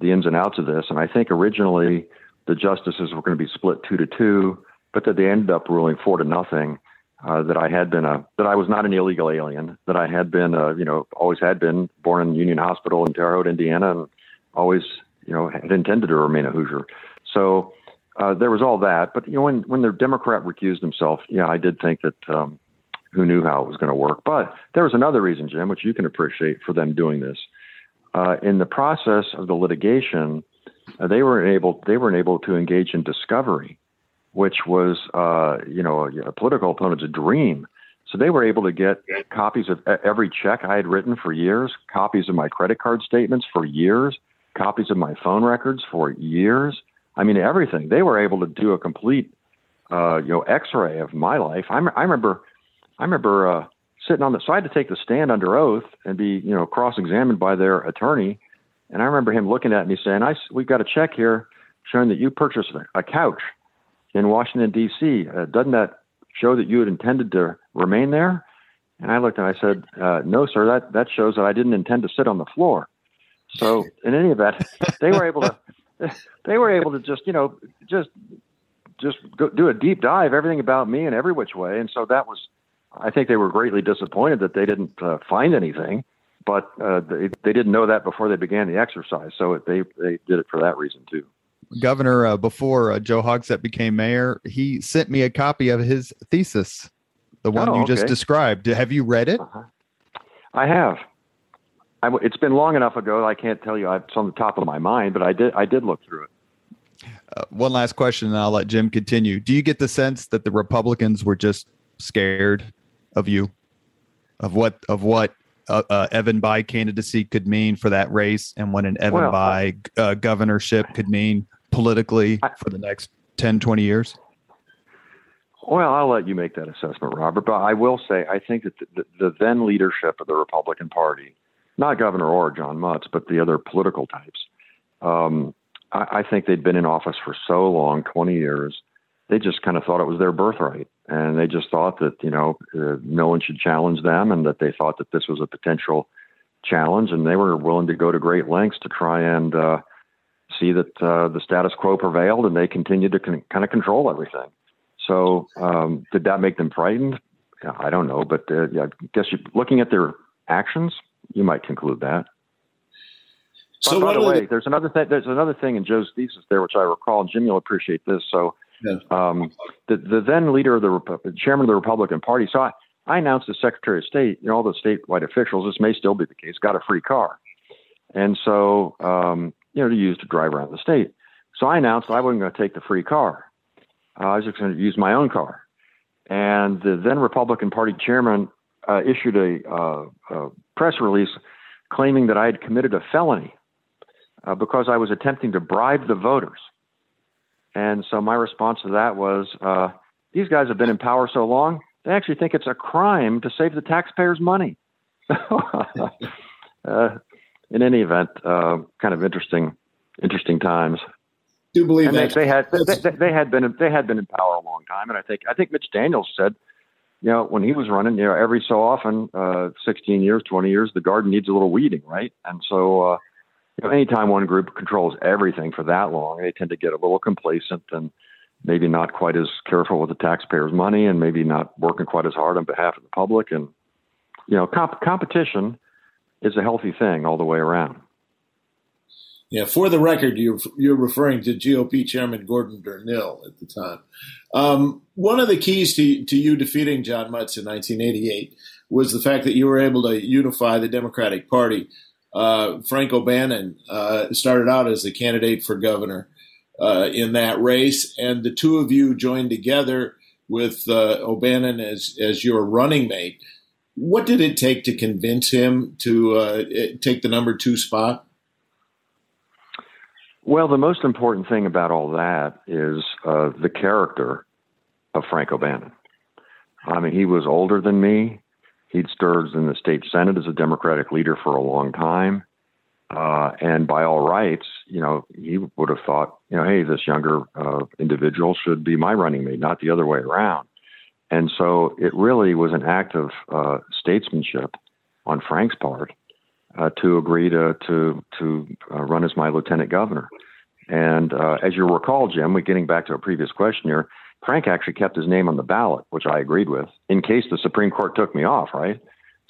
the ins and outs of this. And I think originally the justices were going to be split two to two. But that they ended up ruling four to nothing. Uh, that I had been a that I was not an illegal alien. That I had been, a, you know, always had been born in Union Hospital in Terre Haute, Indiana, and always, you know, had intended to remain a Hoosier. So uh, there was all that. But you know, when when the Democrat recused himself, yeah, I did think that um, who knew how it was going to work. But there was another reason, Jim, which you can appreciate for them doing this. Uh, in the process of the litigation, uh, they were able they were able to engage in discovery, which was, uh, you know, a, a political opponent's dream. So they were able to get copies of every check I had written for years, copies of my credit card statements for years, copies of my phone records for years. I mean, everything. They were able to do a complete, uh, you know, X-ray of my life. I, m- I remember, I remember uh, sitting on the so I had to take the stand under oath and be, you know, cross-examined by their attorney. And I remember him looking at me saying, "I we've got a check here showing that you purchased a couch in Washington, D C Uh, doesn't that show that you had intended to remain there?" And I looked and I said, uh, "No, sir, that, that shows that I didn't intend to sit on the floor." So in any event, they were able to, they were able to just, you know, just, just go, do a deep dive, everything about me in every which way. And so that was, I think they were greatly disappointed that they didn't uh, find anything, but uh, they, they didn't know that before they began the exercise. So it, they, they did it for that reason too. Governor, uh, before uh, Joe Hogsett became mayor, he sent me a copy of his thesis, the one oh, you okay. just described. Have you read it? Uh-huh. I have. I w- it's been long enough ago. I can't tell you. I've, it's on the top of my mind, but I did. I did look through it. Uh, one last question, and I'll let Jim continue. Do you get the sense that the Republicans were just scared of you, of what of what uh, uh, Evan Bayh candidacy could mean for that race, and what an Evan well, Bayh uh, governorship could mean politically for the next ten, twenty years? Well, I'll let you make that assessment, Robert, but I will say I think that the, the then leadership of the Republican Party, not Governor or John Mutz, but the other political types, um, I, I think they'd been in office for so long, twenty years, they just kind of thought it was their birthright. And they just thought that, you know, uh, no one should challenge them, and that they thought that this was a potential challenge, and they were willing to go to great lengths to try and uh, see that uh, the status quo prevailed, and they continued to con- kind of control everything. So um, did that make them frightened? I don't know, but uh, yeah, I guess you, looking at their actions, you might conclude that. So by, by the way, the- there's another thing. There's another thing in Joe's thesis there, which I recall, and Jim, you'll appreciate this. So yeah. um, the, the then leader of the Rep- chairman of the Republican Party. So I, I announced to the Secretary of State, you know, all the statewide officials, this may still be the case, got a free car. And so, um, you know, to use to drive around the state. So I announced I wasn't going to take the free car. Uh, I was just going to use my own car. And the then Republican Party chairman uh, issued a, uh, a press release claiming that I had committed a felony uh, because I was attempting to bribe the voters. And so my response to that was, uh, these guys have been in power so long, they actually think it's a crime to save the taxpayers' money. uh, in any event, uh, kind of interesting, interesting times. Do believe and that they, they had they, they had been they had been in power a long time, and I think I think Mitch Daniels said, you know, when he was running, you know, every so often, uh, sixteen years, twenty years, the garden needs a little weeding, right? And so, uh, you know, anytime one group controls everything for that long, they tend to get a little complacent and maybe not quite as careful with the taxpayers' money, and maybe not working quite as hard on behalf of the public. And, you know, comp- competition is a healthy thing all the way around. Yeah, for the record, you're, you're referring to G O P Chairman Gordon Darnell at the time. Um, one of the keys to, to you defeating John Mutz in nineteen eighty-eight was the fact that you were able to unify the Democratic Party. Uh, Frank O'Bannon uh, started out as the candidate for governor uh, in that race, and the two of you joined together with uh, O'Bannon as, as your running mate. What did it take to convince him to uh, take the number two spot? Well, the most important thing about all that is uh, the character of Frank O'Bannon. I mean, he was older than me. He'd served in the state Senate as a Democratic leader for a long time. Uh, and by all rights, you know, he would have thought, you know, hey, this younger uh, individual should be my running mate, not the other way around. And so it really was an act of uh, statesmanship on Frank's part. Uh, to agree to to to uh, run as my lieutenant governor, and uh, as you recall, Jim, we're getting back to a previous question here. Frank actually kept his name on the ballot, which I agreed with, in case the Supreme Court took me off, right?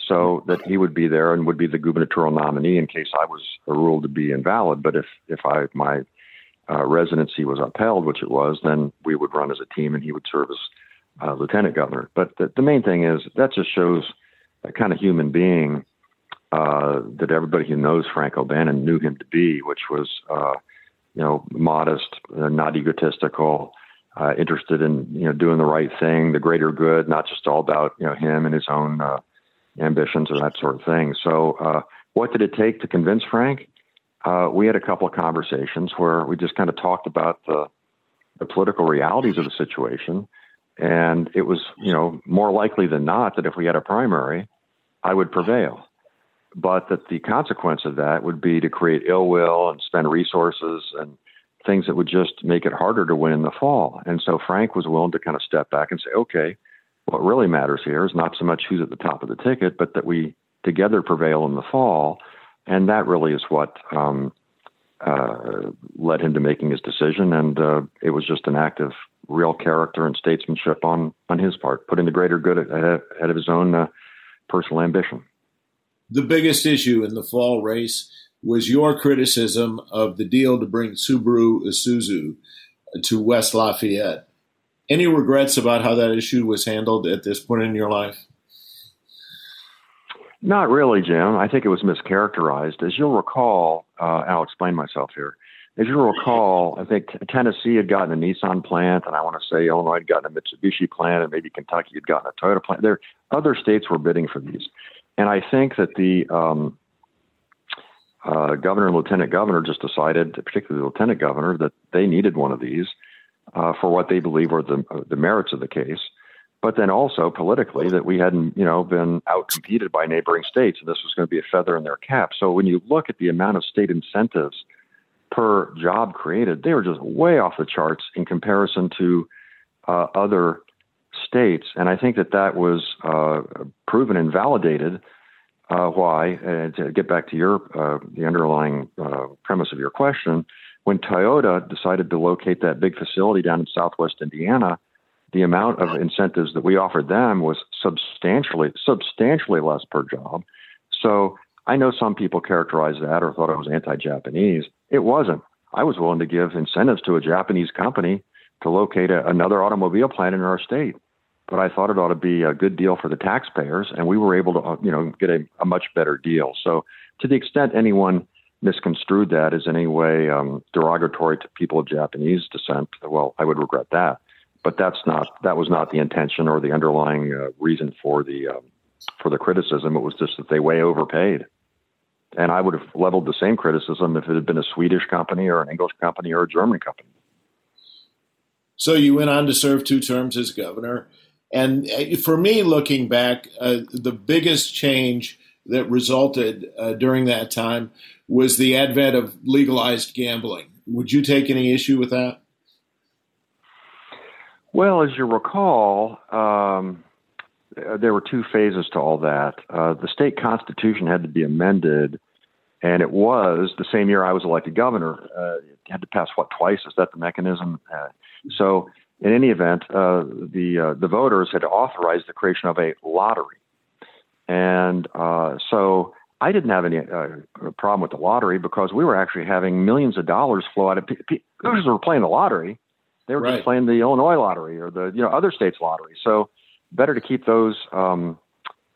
So that he would be there and would be the gubernatorial nominee in case I was ruled to be invalid. But if if I my uh, residency was upheld, which it was, then we would run as a team, and he would serve as uh, lieutenant governor. But the, the main thing is that just shows a kind of human being. Uh, that everybody who knows Frank O'Bannon knew him to be, which was, uh, you know, modest, uh, not egotistical, uh, interested in, you know, doing the right thing, the greater good, not just all about, you know, him and his own uh, ambitions or that sort of thing. So uh, what did it take to convince Frank? Uh, we had a couple of conversations where we just kind of talked about the, the political realities of the situation. And it was, you know, more likely than not that if we had a primary, I would prevail. But that the consequence of that would be to create ill will and spend resources and things that would just make it harder to win in the fall. And so Frank was willing to kind of step back and say, okay, what really matters here is not so much who's at the top of the ticket, but that we together prevail in the fall. And that really is what um, uh, led him to making his decision. And uh, it was just an act of real character and statesmanship on, on his part, putting the greater good ahead of his own uh, personal ambition. The biggest issue in the fall race was your criticism of the deal to bring Subaru Isuzu to West Lafayette. Any regrets about how that issue was handled at this point in your life? Not really, Jim. I think it was mischaracterized. As you'll recall, uh, I'll explain myself here. As you'll recall, I think Tennessee had gotten a Nissan plant, and I want to say Illinois had gotten a Mitsubishi plant, and maybe Kentucky had gotten a Toyota plant. There, other states were bidding for these. And I think that the um, uh, governor and lieutenant governor just decided, particularly the lieutenant governor, that they needed one of these uh, for what they believe were the, uh, the merits of the case. But then also politically that we hadn't, you know, been outcompeted by neighboring states, and this was going to be a feather in their cap. So when you look at the amount of state incentives per job created, they were just way off the charts in comparison to uh, other states. And I think that that was uh, proven and validated uh, why, and to get back to your uh, the underlying uh, premise of your question, when Toyota decided to locate that big facility down in Southwest Indiana, the amount of incentives that we offered them was substantially, substantially less per job. So I know some people characterized that or thought it was anti-Japanese. It wasn't. I was willing to give incentives to a Japanese company to locate a, another automobile plant in our state. But I thought it ought to be a good deal for the taxpayers, and we were able to, you know, get a, a much better deal. So to the extent anyone misconstrued that as in any way um, derogatory to people of Japanese descent, well, I would regret that. But that's not that was not the intention or the underlying uh, reason for the um, for the criticism. It was just that they way overpaid. And I would have leveled the same criticism if it had been a Swedish company or an English company or a German company. So you went on to serve two terms as governor. And for me, looking back, uh, the biggest change that resulted uh, during that time was the advent of legalized gambling. Would you take any issue with that? Well, as you recall, um, there were two phases to all that. Uh, the state constitution had to be amended, and it was the same year I was elected governor. Uh, it had to pass, what, twice? Is that the mechanism? Uh, so in any event, uh, the uh, the voters had authorized the creation of a lottery. And uh, so I didn't have any uh, problem with the lottery because we were actually having millions of dollars flow out of people. P- voters were playing the lottery. They were right. just playing the Illinois lottery or the you know other states' lottery. So better to keep those um,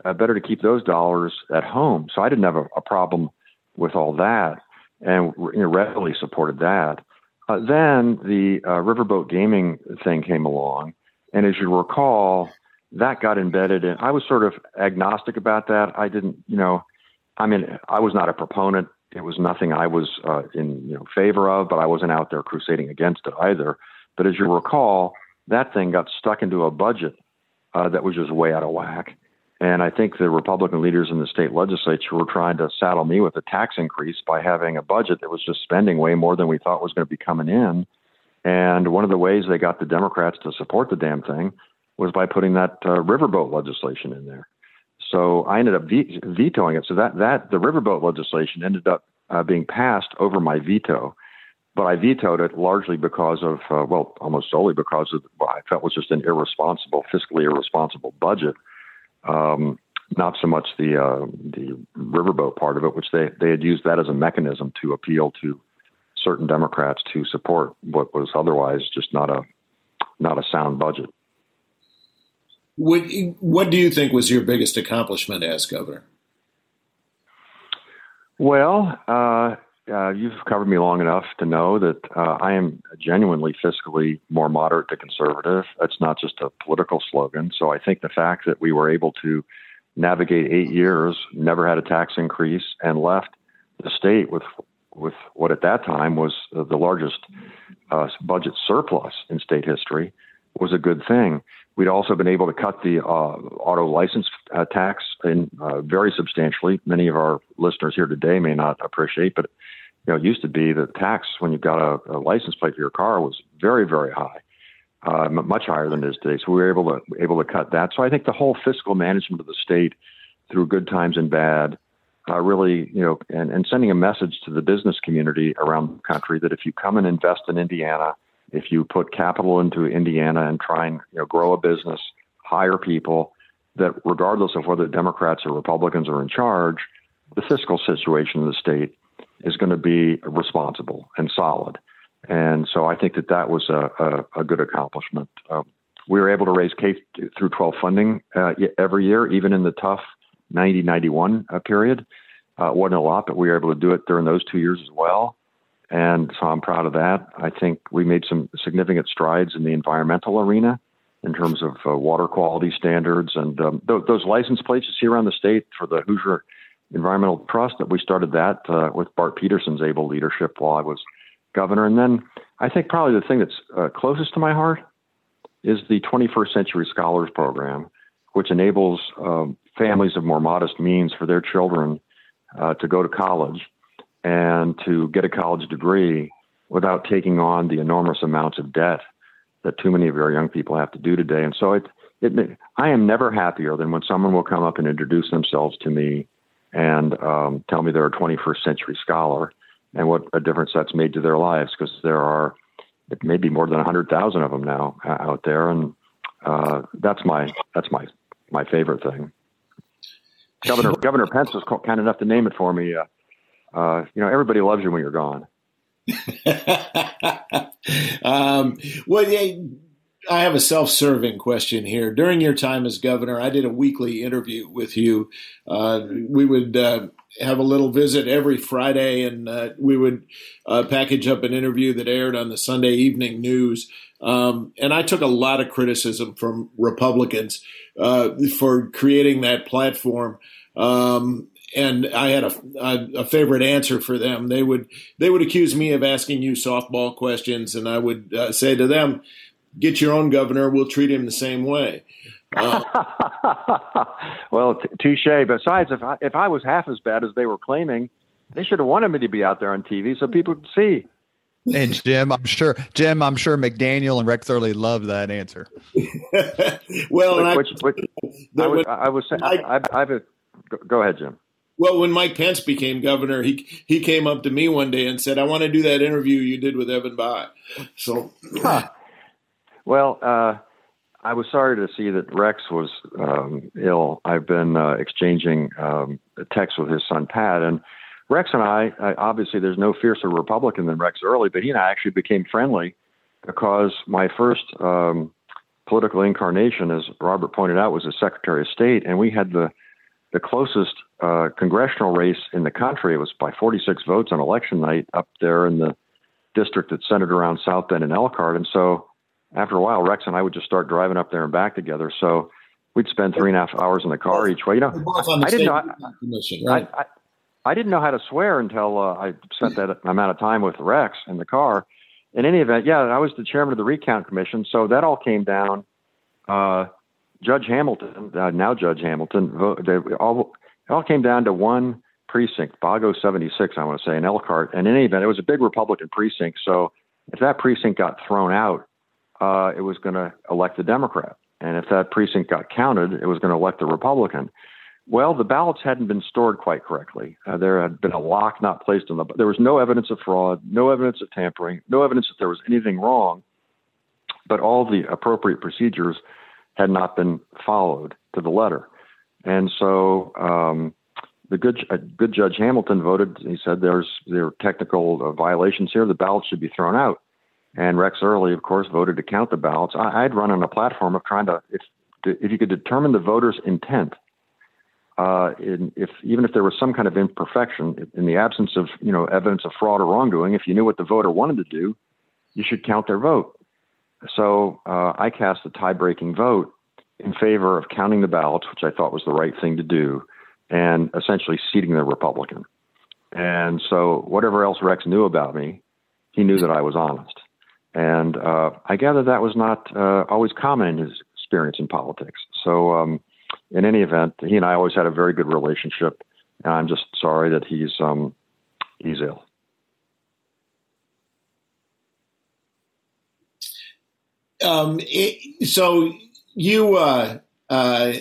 uh, better to keep those dollars at home. So I didn't have a, a problem with all that, and you know, readily supported that. Uh, then the uh, riverboat gaming thing came along, and as you recall, that got embedded in. I was sort of agnostic about that. I didn't, you know, I mean, I was not a proponent. It was nothing I was uh, in you know, favor of, but I wasn't out there crusading against it either. But as you recall, that thing got stuck into a budget uh, that was just way out of whack. And I think the Republican leaders in the state legislature were trying to saddle me with a tax increase by having a budget that was just spending way more than we thought was going to be coming in. And one of the ways they got the Democrats to support the damn thing was by putting that uh, riverboat legislation in there. So I ended up ve- vetoing it. So that, that the riverboat legislation ended up uh, being passed over my veto. But I vetoed it largely because of, uh, well, almost solely because of what I felt was just an irresponsible, fiscally irresponsible budget. Um, not so much the uh, the riverboat part of it, which they, they had used that as a mechanism to appeal to certain Democrats to support what was otherwise just not a not a sound budget. What, what do you think was your biggest accomplishment as governor? Well, uh, Uh, you've covered me long enough to know that uh, I am genuinely fiscally more moderate to conservative. That's not just a political slogan. So I think the fact that we were able to navigate eight years, never had a tax increase, and left the state with with what at that time was uh, the largest uh, budget surplus in state history was a good thing. We'd also been able to cut the uh, auto license uh, tax in uh, very substantially. Many of our listeners here today may not appreciate, but you know, it used to be the tax when you got a, a license plate for your car was very, very high, uh, m- much higher than it is today. So we were able to able to cut that. So I think the whole fiscal management of the state through good times and bad, uh, really, you know, and, and sending a message to the business community around the country that if you come and invest in Indiana, if you put capital into Indiana and try and you know, grow a business, hire people, that regardless of whether Democrats or Republicans are in charge, the fiscal situation in the state is going to be responsible and solid. And so I think that that was a, a, a good accomplishment. Uh, we were able to raise K through twelve funding uh, every year, even in the tough ninety ninety-one uh, period. Uh, it wasn't a lot, but we were able to do it during those two years as well. And so I'm proud of that. I think we made some significant strides in the environmental arena in terms of uh, water quality standards. And um, th- those license plates you see around the state for the Hoosier Environmental Trust, that we started that uh, with Bart Peterson's able leadership while I was governor. And then I think probably the thing that's uh, closest to my heart is the twenty-first Century Scholars Program, which enables uh, families of more modest means for their children uh, to go to college and to get a college degree without taking on the enormous amounts of debt that too many of our young people have to do today. And so it, it, I am never happier than when someone will come up and introduce themselves to me and um, tell me they're a twenty-first century scholar and what a difference that's made to their lives, because there are maybe more than one hundred thousand of them now out there. And uh, that's my that's my my favorite thing. Governor Governor Pence was kind enough to name it for me. Uh, Uh, you know, everybody loves you when you're gone. um, well, yeah, I have a self-serving question here. During your time as governor, I did a weekly interview with you. Uh, we would uh, have a little visit every Friday, and uh, we would uh, package up an interview that aired on the Sunday evening news. Um, and I took a lot of criticism from Republicans uh, for creating that platform. Um, and I had a, a, a favorite answer for them. They would they would accuse me of asking you softball questions, and I would uh, say to them, get your own governor. We'll treat him the same way. Uh, well, t- touche. Besides, if I, if I was half as bad as they were claiming, they should have wanted me to be out there on T V so people could see. And Jim, I'm sure, Jim, I'm sure McDaniel and Rick Thurley loved that answer. well, which, which, which, I, was, I was saying, I, I, I, go ahead, Jim. Well, when Mike Pence became governor, he he came up to me one day and said, "I want to do that interview you did with Evan Bayh." So, huh. well, uh, I was sorry to see that Rex was um, ill. I've been uh, exchanging um, texts with his son Pat, and Rex and I, I, obviously there's no fiercer Republican than Rex Early, but he and I actually became friendly because my first um, political incarnation, as Robert pointed out, was the Secretary of State. And we had the, the closest uh, congressional race in the country. It was by forty-six votes on election night up there in the district that's centered around South Bend and Elkhart. And so after a while, Rex and I would just start driving up there and back together. So we'd spend three and a half hours in the car each way. You know, I didn't know. I, I, I didn't know how to swear until uh, I spent that amount of time with Rex in the car. In any event, yeah, I was the chairman of the Recount Commission, so that all came down. Uh, Judge Hamilton, uh, now Judge Hamilton, they all, it all came down to one precinct, Bago seventy-six, I want to say, in Elkhart. And in any event, it was a big Republican precinct, so if that precinct got thrown out, uh, it was going to elect a Democrat. And if that precinct got counted, it was going to elect a Republican. Well, the ballots hadn't been stored quite correctly. Uh, there had been a lock not placed on the – there was no evidence of fraud, no evidence of tampering, no evidence that there was anything wrong, but all the appropriate procedures had not been followed to the letter. And so um, the good uh, good Judge Hamilton voted. He said there's there are technical uh, violations here. The ballots should be thrown out. And Rex Early, of course, voted to count the ballots. I, I'd run on a platform of trying to – if if you could determine the voter's intent – Uh, in, if even if there was some kind of imperfection, in the absence of you know evidence of fraud or wrongdoing, if you knew what the voter wanted to do, you should count their vote. So uh, I cast a tie-breaking vote in favor of counting the ballots, which I thought was the right thing to do, and essentially seating the Republican. And so whatever else Rex knew about me, he knew that I was honest. And uh, I gather that was not uh, always common in his experience in politics. So um in any event, he and I always had a very good relationship, and I'm just sorry that he's um, he's ill. Um, it, so you uh, uh,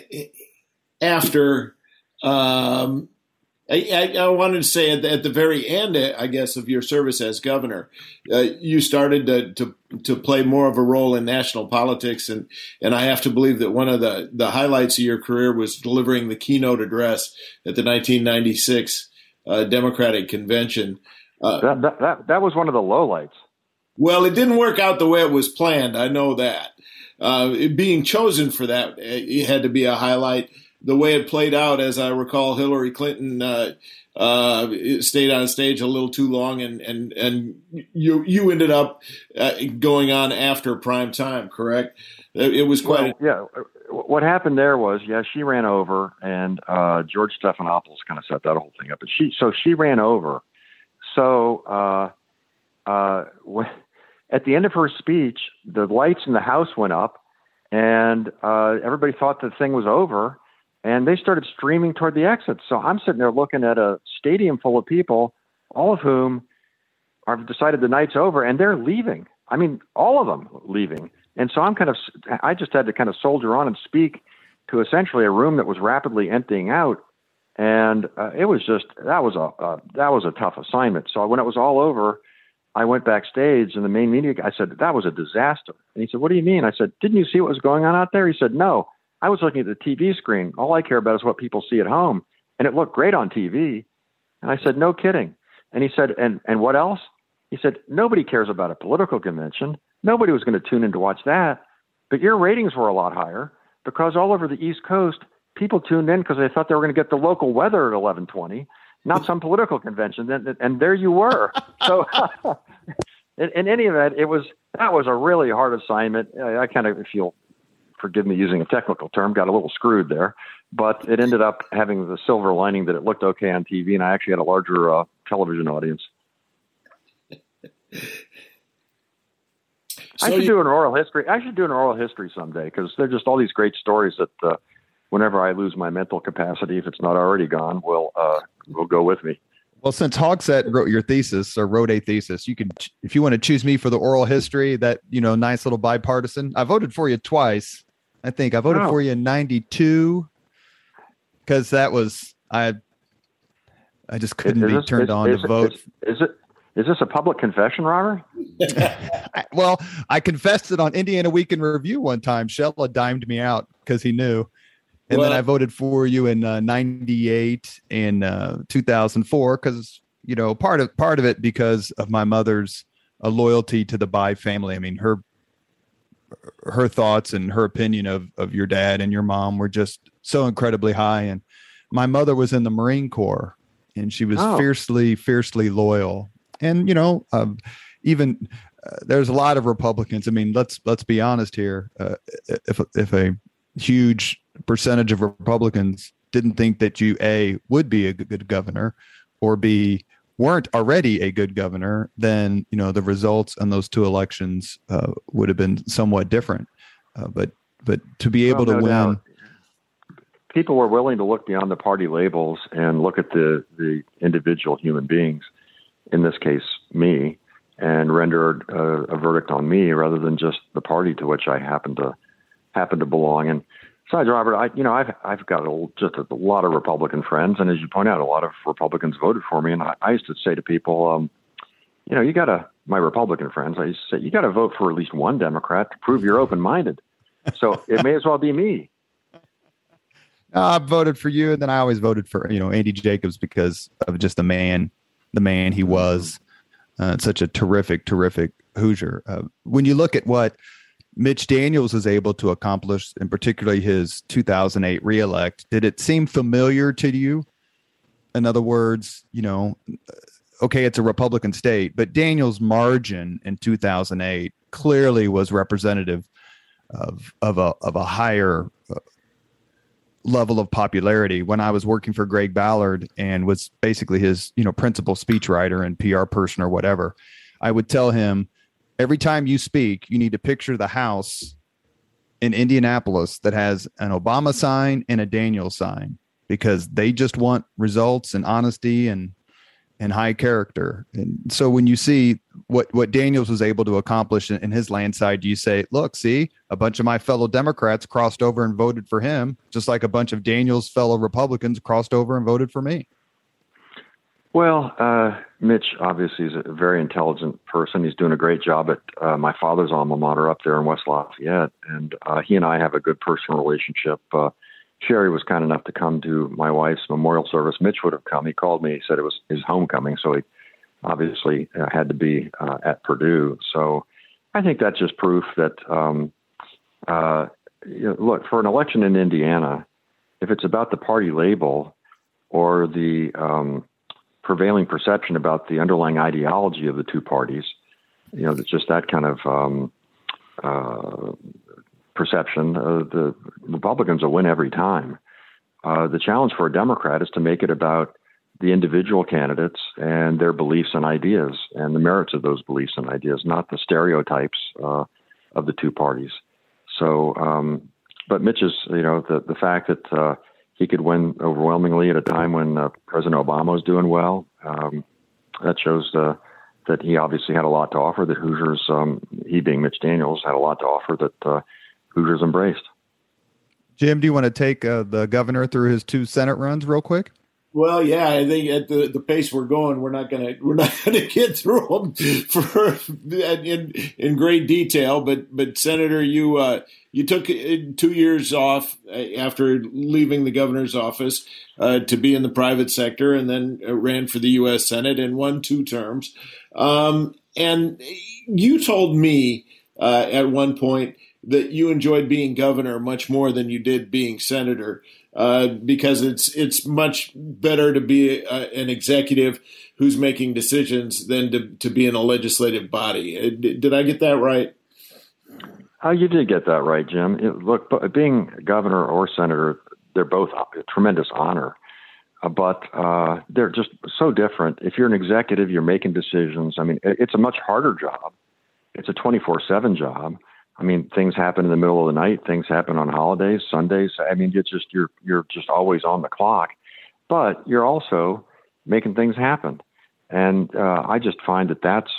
after um, I, I wanted to say at the, at the very end, I guess, of your service as governor, uh, you started to, to to play more of a role in national politics. And, and I have to believe that one of the, the highlights of your career was delivering the keynote address at the nineteen ninety-six uh, Democratic Convention. Uh, that, that, that, that was one of the lowlights. Well, it didn't work out the way it was planned. I know that. Uh, it, being chosen for that, it had to be a highlight. The way it played out, as I recall, Hillary Clinton uh, uh, stayed on stage a little too long, and and and you you ended up uh, going on after prime time, correct? It was quite. Well, a- yeah, what happened there was, yeah, she ran over, and uh, George Stephanopoulos kind of set that whole thing up. But she, so she ran over. So uh, uh, at the end of her speech, the lights in the house went up, and uh, everybody thought the thing was over. And they started streaming toward the exit. So I'm sitting there looking at a stadium full of people, all of whom have decided the night's over, and they're leaving. I mean, all of them leaving. And so I'm kind of, I just had to kind of soldier on and speak to essentially a room that was rapidly emptying out. And uh, it was just, that was a, uh, that was a tough assignment. So when it was all over, I went backstage and the main media guy said, that was a disaster. And he said, what do you mean? I said, didn't you see what was going on out there? He said, no. I was looking at the T V screen. All I care about is what people see at home. And it looked great on T V. And I said, no kidding. And he said, and and what else? He said, nobody cares about a political convention. Nobody was going to tune in to watch that. But your ratings were a lot higher because all over the East Coast, people tuned in because they thought they were going to get the local weather at eleven twenty, not some political convention. And, and there you were. So in, in any event, it was that was a really hard assignment. I, I kind of, if you'll forgive me using a technical term, got a little screwed there. But it ended up having the silver lining that it looked okay on T V, and I actually had a larger uh, television audience. So I should you, do an oral history. I should do an oral history someday because they're just all these great stories that uh, whenever I lose my mental capacity, if it's not already gone, will uh, will go with me. Well, since Hogsett wrote your thesis or wrote a thesis, you can, if you want to choose me for the oral history, that, you know, nice little bipartisan. I voted for you twice. I think I voted oh. for you in ninety-two because that was I. I just couldn't is be this, turned is, on is, to vote. Is, is it? Is this a public confession, Robert? Well, I confessed it on Indiana Week in Review one time. Shella dimed me out because he knew. And well, then I voted for you in uh, ninety-eight and uh, two thousand four because, you know, part of part of it because of my mother's uh, loyalty to the Bayh family. I mean, her her thoughts and her opinion of, of your dad and your mom were just so incredibly high. And my mother was in the Marine Corps, and she was oh. fiercely, fiercely loyal. And, you know, um, even uh, there's a lot of Republicans. I mean, let's let's be honest here. Uh, if, if a huge percentage of Republicans didn't think that you, A, would be a good governor or B, weren't already a good governor, then, you know, the results on those two elections uh, would have been somewhat different. Uh, but but to be able well, no to win. Doubt. People were willing to look beyond the party labels and look at the, the individual human beings. In this case, me, and rendered uh, a verdict on me rather than just the party to which I happen to happen to belong. And besides, Robert, I, you know, I've I've got a, just a, a lot of Republican friends, and as you point out, a lot of Republicans voted for me. And I, I used to say to people, um, you know, you got to my Republican friends. I used to say you got to vote for at least one Democrat to prove you're open-minded. So it may as well be me. I voted for you, and then I always voted for you know Andy Jacobs because of just a man. The man he was, uh, such a terrific, terrific Hoosier. Uh, when you look at what Mitch Daniels was able to accomplish, and particularly his two thousand eight reelect, did it seem familiar to you? In other words, you know, okay, it's a Republican state, but Daniels' margin in two thousand eight clearly was representative of of a of a higher Uh, level of popularity. When I was working for Greg Ballard and was basically his, you know, principal speechwriter and P R person or whatever, I would tell him every time you speak, you need to picture the house in Indianapolis that has an Obama sign and a Daniels sign because they just want results and honesty and, and high character. And so when you see what, what Daniels was able to accomplish in, in his landslide, you say, look, see, a bunch of my fellow Democrats crossed over and voted for him, just like a bunch of Daniels' fellow Republicans crossed over and voted for me. Well, uh, Mitch obviously is a very intelligent person. He's doing a great job at uh, my father's alma mater up there in West Lafayette. And uh, he and I have a good personal relationship. Uh, Sherry was kind enough to come to my wife's memorial service. Mitch would have come. He called me. He said it was his homecoming. So he obviously uh, had to be uh, at Purdue. So I think that's just proof that, um, uh, you know, look, for an election in Indiana, if it's about the party label or the um, prevailing perception about the underlying ideology of the two parties, you know, that's just that kind of um, uh perception, uh, the Republicans will win every time. Uh, the challenge for a Democrat is to make it about the individual candidates and their beliefs and ideas and the merits of those beliefs and ideas, not the stereotypes uh, of the two parties. So, um, but Mitch's, you know, the, the fact that uh, he could win overwhelmingly at a time when uh, President Obama was doing well, um, that shows uh, that he obviously had a lot to offer, that Hoosiers, um, he being Mitch Daniels, had a lot to offer that uh, Hoosiers embraced. Jim, do you want to take uh, the governor through his two Senate runs real quick? Well, yeah, I think at the, the pace we're going, we're not going to we're not going to get through them for in in great detail. But but Senator, you uh, you took two years off after leaving the governor's office uh, to be in the private sector, and then ran for the U S Senate and won two terms. Um, And you told me uh, at one point that you enjoyed being governor much more than you did being senator, uh, because it's it's much better to be a, an executive who's making decisions than to, to be in a legislative body. Did, did I get that right? Oh, you did get that right, Jim. It, look, being governor or senator, they're both a tremendous honor, but uh, they're just so different. If you're an executive, you're making decisions. I mean, it's a much harder job. It's a twenty-four seven job. I mean, things happen in the middle of the night. Things happen on holidays, Sundays. I mean, it's just you're you're just always on the clock, but you're also making things happen. And uh, I just find that that's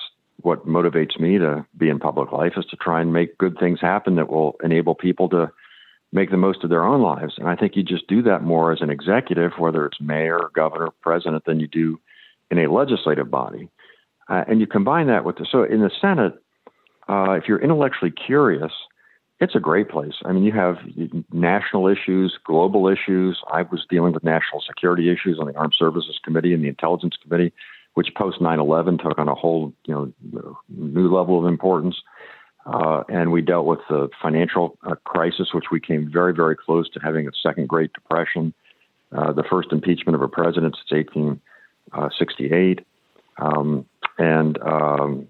what motivates me to be in public life, is to try and make good things happen that will enable people to make the most of their own lives. And I think you just do that more as an executive, whether it's mayor, governor, president, than you do in a legislative body. Uh, and you combine that with the, so in the Senate, Uh, if you're intellectually curious, it's a great place. I mean, you have national issues, global issues. I was dealing with national security issues on the Armed Services Committee and the Intelligence Committee, which post nine eleven took on a whole, you know, new level of importance. Uh, and we dealt with the financial uh, crisis, which we came very, very close to having a second Great Depression, uh, the first impeachment of a president since eighteen sixty-eight. Um, and... Um,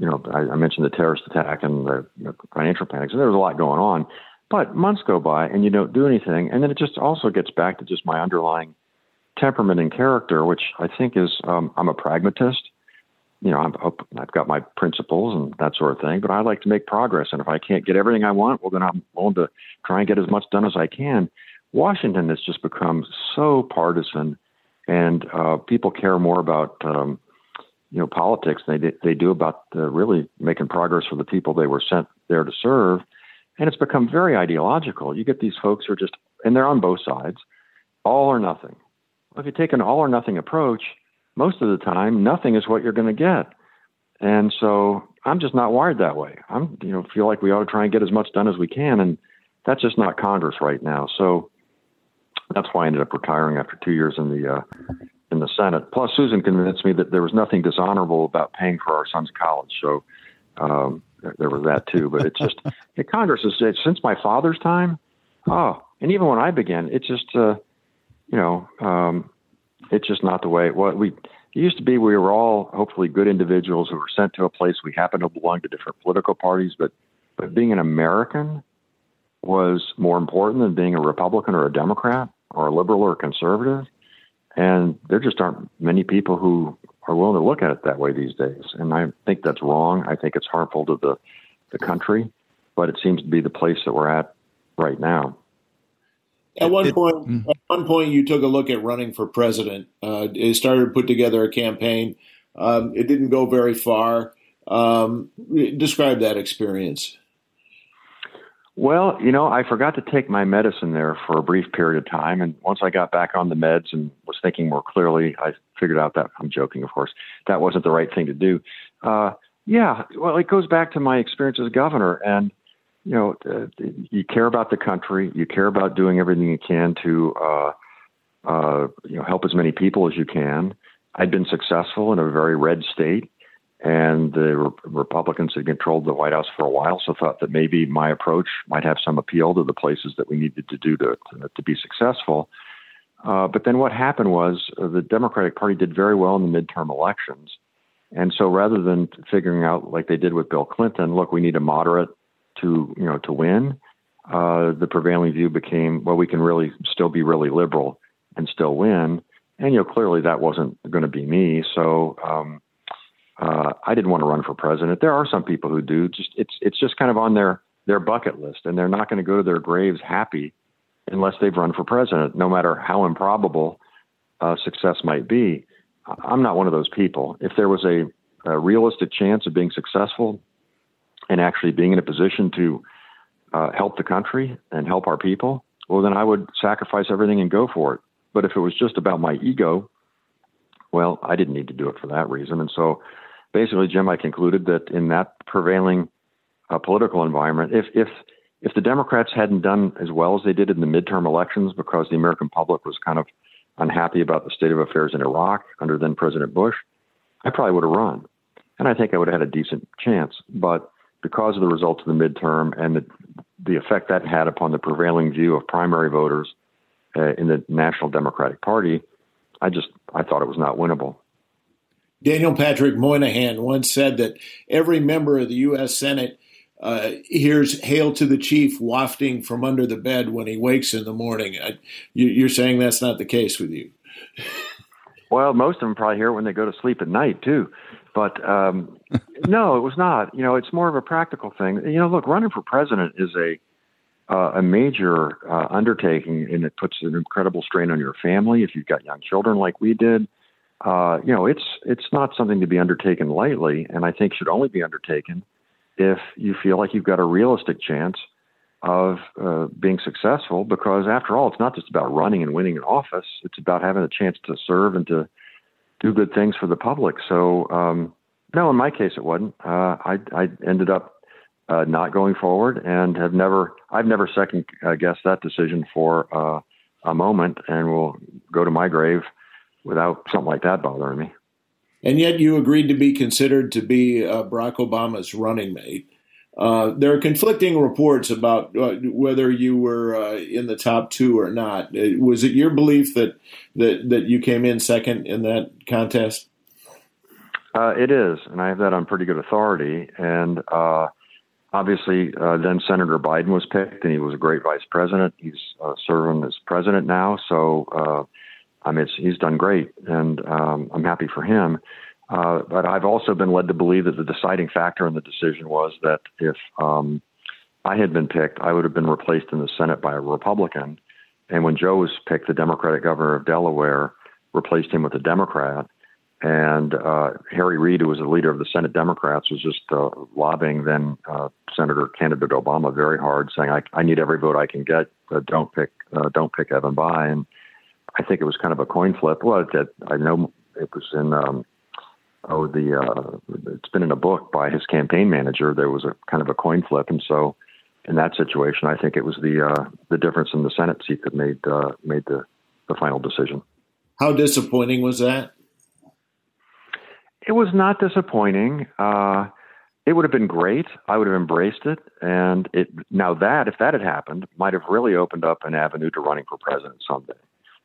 You know, I, I mentioned the terrorist attack and the you know, financial panics, and there was a lot going on. But months go by, and you don't do anything. And then it just also gets back to just my underlying temperament and character, which I think is um, I'm a pragmatist. You know, I'm, I've got my principles and that sort of thing, but I like to make progress. And if I can't get everything I want, well, then I'm willing to try and get as much done as I can. Washington has just become so partisan, and uh, people care more about um, – you know, politics, they they do about uh, really making progress for the people they were sent there to serve. And it's become very ideological. You get these folks who are just, and they're on both sides, all or nothing. Well, if you take an all or nothing approach, most of the time, nothing is what you're going to get. And so I'm just not wired that way. I'm, you know, feel like we ought to try and get as much done as we can. And that's just not Congress right now. So that's why I ended up retiring after two years in the, uh, in the Senate. Plus, Susan convinced me that there was nothing dishonorable about paying for our son's college. So um, there was that too. But it's just, the Congress has said since my father's time, oh, and even when I began, it's just, uh, you know, um, it's just not the way it was. We, it used to be we were all hopefully good individuals who were sent to a place. We happened to belong to different political parties, but, but being an American was more important than being a Republican or a Democrat or a liberal or a conservative. And there just aren't many people who are willing to look at it that way these days. And I think that's wrong. I think it's harmful to the, the country, but it seems to be the place that we're at right now. At one it, point, mm-hmm. at one point, you took a look at running for president. Uh, it started to put together a campaign. Um, it didn't go very far. Um, describe that experience. Well, you know, I forgot to take my medicine there for a brief period of time. And once I got back on the meds and was thinking more clearly, I figured out that, I'm joking, of course, that wasn't the right thing to do. Uh, yeah, well, it goes back to my experience as governor. And, you know, uh, you care about the country. You care about doing everything you can to, uh, uh, you know, help as many people as you can. I'd been successful in a very red state. And the Re- Republicans had controlled the White House for a while, so thought that maybe my approach might have some appeal to the places that we needed to do to, to, to be successful. Uh, but then what happened was uh, the Democratic Party did very well in the midterm elections. And so rather than figuring out, like they did with Bill Clinton, look, we need a moderate to, you know, to win, uh, the prevailing view became, well, we can really still be really liberal and still win. And, you know, clearly that wasn't going to be me. So, um, Uh, I didn't want to run for president. There are some people who do. Just it's it's just kind of on their, their bucket list, and they're not going to go to their graves happy unless they've run for president, no matter how improbable uh, success might be. I'm not one of those people. If there was a, a realistic chance of being successful and actually being in a position to uh, help the country and help our people, well, then I would sacrifice everything and go for it. But if it was just about my ego, well, I didn't need to do it for that reason. And so basically, Jim, I concluded that in that prevailing uh, political environment, if if if the Democrats hadn't done as well as they did in the midterm elections because the American public was kind of unhappy about the state of affairs in Iraq under then President Bush, I probably would have run. And I think I would have had a decent chance. But because of the results of the midterm and the, the effect that had upon the prevailing view of primary voters uh, in the National Democratic Party, I just I thought it was not winnable. Daniel Patrick Moynihan once said that every member of the U S Senate uh, hears "Hail to the Chief" wafting from under the bed when he wakes in the morning. I, you, you're saying that's not the case with you. Well, most of them probably hear it when they go to sleep at night, too. But um, no, it was not. You know, it's more of a practical thing. You know, look, running for president is a uh, a major uh, undertaking, and it puts an incredible strain on your family if you've got young children like we did. Uh, you know, it's it's not something to be undertaken lightly, and I think should only be undertaken if you feel like you've got a realistic chance of uh, being successful, because after all, it's not just about running and winning an office. It's about having a chance to serve and to do good things for the public. So, um, no, in my case, it wasn't. Uh, I, I ended up uh, not going forward and have never, I've never second guessed that decision for uh, a moment, and will go to my grave without something like that bothering me. And yet you agreed to be considered to be uh, Barack Obama's running mate. Uh, there are conflicting reports about uh, whether you were uh, in the top two or not. Was it your belief that that, that you came in second in that contest? Uh, it is, and I have that on pretty good authority. And uh, obviously, uh, then Senator Biden was picked, and he was a great vice president. He's uh, serving as president now, so uh, I mean, it's, he's done great, and um, I'm happy for him. Uh, but I've also been led to believe that the deciding factor in the decision was that if um, I had been picked, I would have been replaced in the Senate by a Republican. And when Joe was picked, the Democratic governor of Delaware replaced him with a Democrat. And uh, Harry Reid, who was the leader of the Senate Democrats, was just uh, lobbying then uh, Senator candidate Obama very hard, saying, I, I need every vote I can get. Uh, don't pick uh, don't pick Evan Bayh. And I think it was kind of a coin flip. Well, it, I know it was in... Um, Oh, the uh, it's been in a book by his campaign manager. There was a kind of a coin flip, and so in that situation, I think it was the uh, the difference in the Senate seat that made uh, made the, the final decision. How disappointing was that? It was not disappointing. Uh, it would have been great. I would have embraced it, and it now that if that had happened, might have really opened up an avenue to running for president someday.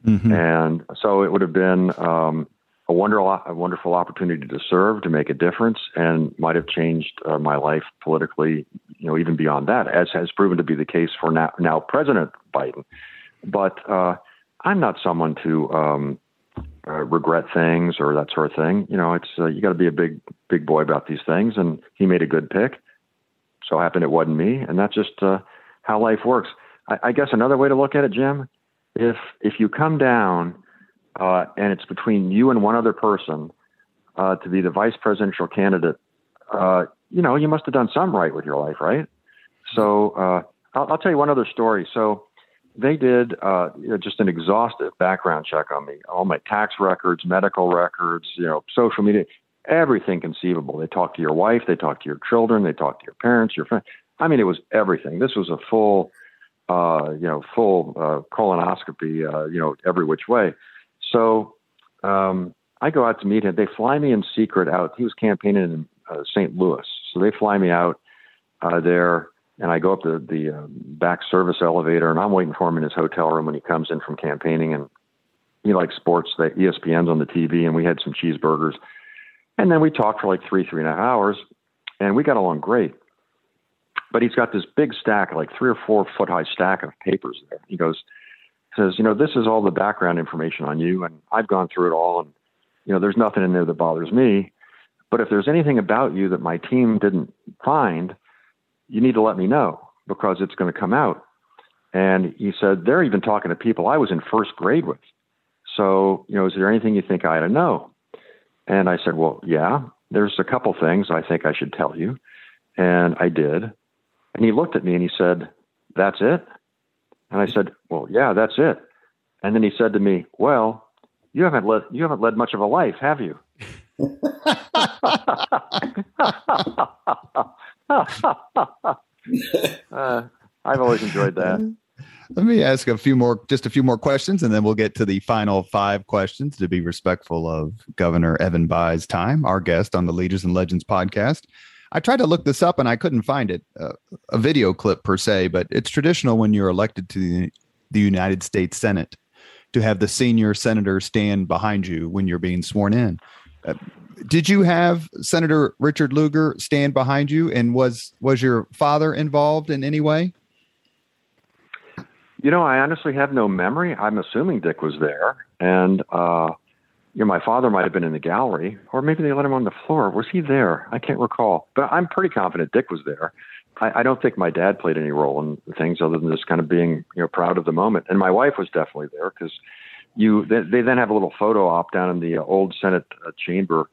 Mm-hmm. And so it would have been. Um, A wonderful, a wonderful opportunity to serve, to make a difference, and might have changed uh, my life politically, you know, even beyond that, as has proven to be the case for now, now President Biden. But uh, I'm not someone to um, uh, regret things or that sort of thing. You know, it's uh, you got to be a big, big boy about these things. And he made a good pick. So happened it wasn't me, and that's just uh, how life works. I, I guess another way to look at it, Jim, if if you come down. Uh, and it's between you and one other person uh, to be the vice presidential candidate. Uh, you know, you must have done some right with your life, right? So uh, I'll, I'll tell you one other story. So they did uh, you know, just an exhaustive background check on me, all my tax records, medical records, you know, social media, everything conceivable. They talked to your wife, they talked to your children, they talked to your parents, your friends. I mean, it was everything. This was a full, uh, you know, full uh, colonoscopy, uh, you know, every which way. So um, I go out to meet him. They fly me in secret out. He was campaigning in uh, Saint Louis. So they fly me out uh, there, and I go up the, the um, back service elevator, and I'm waiting for him in his hotel room when he comes in from campaigning. And he likes sports, the E S P N's on the T V, and we had some cheeseburgers. And then we talked for like three, three and a half hours, and we got along great. But he's got this big stack, like three or four foot high stack of papers there. He goes, says, you know, this is all the background information on you, and I've gone through it all, and, you know, there's nothing in there that bothers me. But if there's anything about you that my team didn't find, you need to let me know, because it's going to come out. And he said, they're even talking to people I was in first grade with. So, you know, is there anything you think I ought to know? And I said, well, yeah, there's a couple things I think I should tell you. And I did. And he looked at me and he said, that's it? And I said, well, yeah, that's it. And then he said to me, well, you haven't led, you haven't led much of a life, have you? uh, I've always enjoyed that. Let me ask a few more, just a few more questions, and then we'll get to the final five questions to be respectful of Governor Evan Bayh's time, our guest on the Leaders and Legends podcast. I tried to look this up and I couldn't find it, uh, a video clip per se, but it's traditional when you're elected to the, the United States Senate to have the senior senator stand behind you when you're being sworn in. Uh, did you have Senator Richard Lugar stand behind you, and was was your father involved in any way? You know, I honestly have no memory. I'm assuming Dick was there, and uh, you know, my father might have been in the gallery, or maybe they let him on the floor. Was he there? I can't recall, but I'm pretty confident Dick was there. I, I don't think my dad played any role in things other than just kind of being, you know, proud of the moment. And my wife was definitely there, because you they, they then have a little photo op down in the old Senate uh, chamber.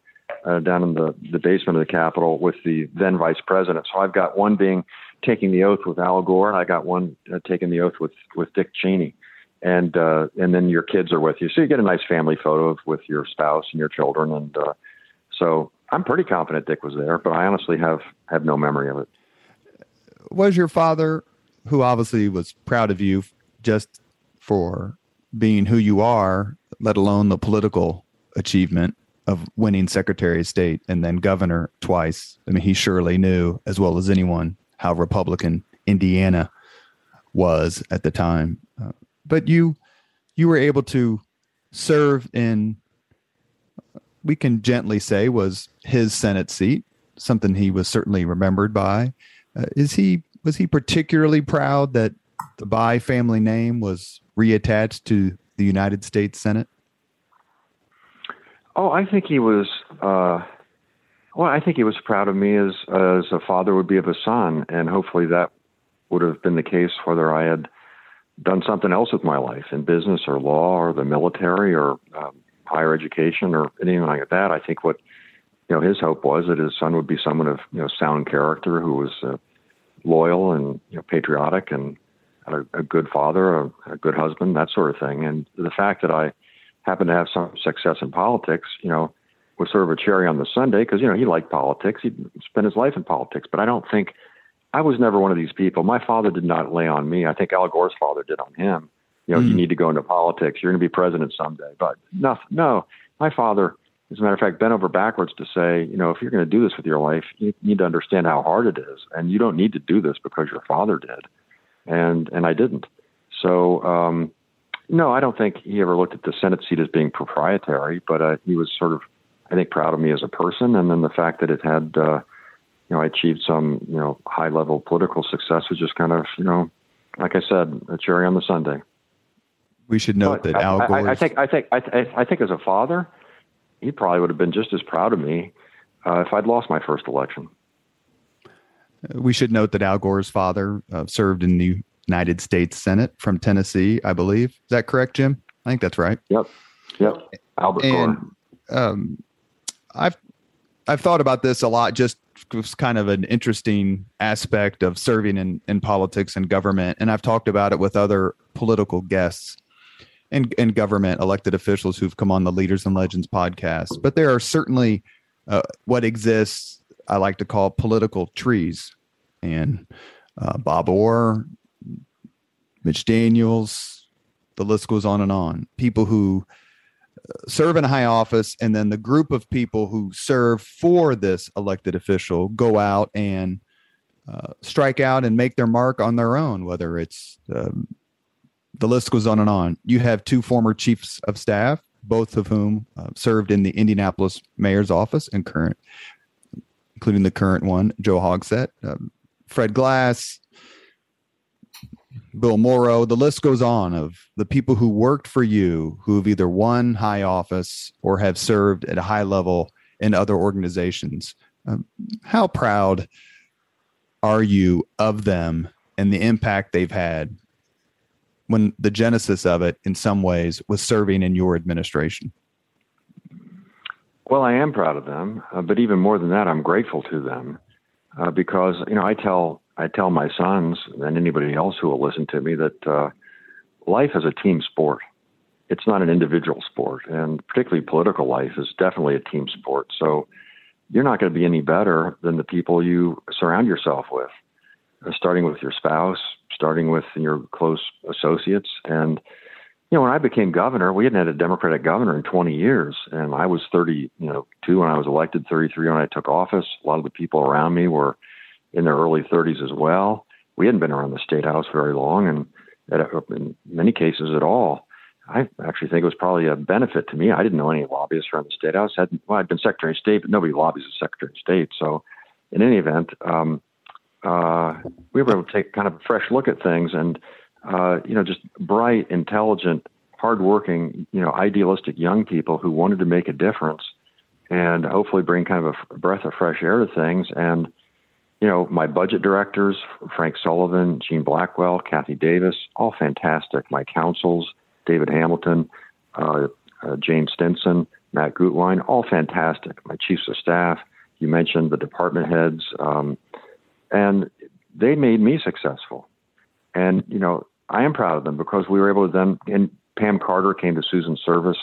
Uh, down in the, the basement of the Capitol with the then vice president. So I've got one being taking the oath with Al Gore, and I got one uh, taking the oath with, with Dick Cheney. And uh, and then your kids are with you. So you get a nice family photo of, with your spouse and your children. And uh, so I'm pretty confident Dick was there, but I honestly have, have no memory of it. Was your father, who obviously was proud of you just for being who you are, let alone the political achievement of winning Secretary of State and then governor twice? I mean, he surely knew as well as anyone how Republican Indiana was at the time. Uh, but you, you were able to serve in, we can gently say, was his Senate seat, something he was certainly remembered by. Uh, is he, was he particularly proud that the Bayh family name was reattached to the United States Senate? Oh, I think he was, uh, well, I think he was proud of me as, as a father would be of a son. And hopefully that would have been the case whether I had done something else with my life in business or law or the military or um, higher education or anything like that. I think what, you know, his hope was that his son would be someone of, you know, sound character who was uh, loyal and, you know, patriotic and a, a good father, a, a good husband, that sort of thing. And the fact that I happened to have some success in politics, you know, was sort of a cherry on the sundae, because, you know, he liked politics. He spent his life in politics. But I don't think, I was never one of these people. My father did not lay on me. I think Al Gore's father did on him. You know, mm. you need to go into politics. You're going to be president someday. But no, no, my father, as a matter of fact, bent over backwards to say, you know, if you're going to do this with your life, you need to understand how hard it is. And you don't need to do this because your father did. And, and I didn't. So, um, no, I don't think he ever looked at the Senate seat as being proprietary, but uh, he was sort of, I think, proud of me as a person. And then the fact that it had, uh, you know, I achieved some, you know, high level political success was just kind of, you know, like I said, a cherry on the sundae. We should note but that Al Gore. I, I, I think, I think, I, th- I think as a father, he probably would have been just as proud of me uh, if I'd lost my first election. We should note that Al Gore's father uh, served in the United States Senate from Tennessee, I believe. Is that correct, Jim? I think that's right. Yep. Yep. Albert and, Gore. Um, I've, I've thought about this a lot, just kind of an interesting aspect of serving in, in politics and government. And I've talked about it with other political guests and, and government elected officials who've come on the Leaders and Legends podcast. But there are certainly uh, what exists, I like to call political trees. And uh, Bob Orr, Mitch Daniels, the list goes on and on. People who serve in a high office, and then the group of people who serve for this elected official go out and uh, strike out and make their mark on their own, whether it's um, the list goes on and on. You have two former chiefs of staff, both of whom uh, served in the Indianapolis mayor's office and current, including the current one, Joe Hogsett, um, Fred Glass, Bill Morrow, the list goes on of the people who worked for you, who have either won high office or have served at a high level in other organizations. Um, how proud are you of them and the impact they've had when the genesis of it in some ways was serving in your administration? Well, I am proud of them, uh, but even more than that, I'm grateful to them uh, because, you know, I tell I tell my sons and anybody else who will listen to me that uh, life is a team sport. It's not an individual sport. And particularly political life is definitely a team sport. So you're not going to be any better than the people you surround yourself with, uh, starting with your spouse, starting with your close associates. And, you know, when I became governor, we hadn't had a Democratic governor in twenty years. And I was thirty-two you know, when I was elected, thirty-three when I took office. A lot of the people around me were in their early thirties as well. We hadn't been around the state house very long, and at, in many cases at all. I actually think it was probably a benefit to me. I didn't know any lobbyists around the state house. Hadn't, well, I'd been Secretary of State, but nobody lobbies as Secretary of State. So in any event, um, uh, we were able to take kind of a fresh look at things, and, uh, you know, just bright, intelligent, hardworking, you know, idealistic young people who wanted to make a difference and hopefully bring kind of a breath of fresh air to things. And, you know, my budget directors, Frank Sullivan, Gene Blackwell, Kathy Davis, all fantastic. My counsels, David Hamilton, uh, uh, James Stinson, Matt Gutwein, all fantastic. My chiefs of staff, you mentioned the department heads, um, and they made me successful. And, you know, I am proud of them because we were able to then, and Pam Carter came to Susan's service.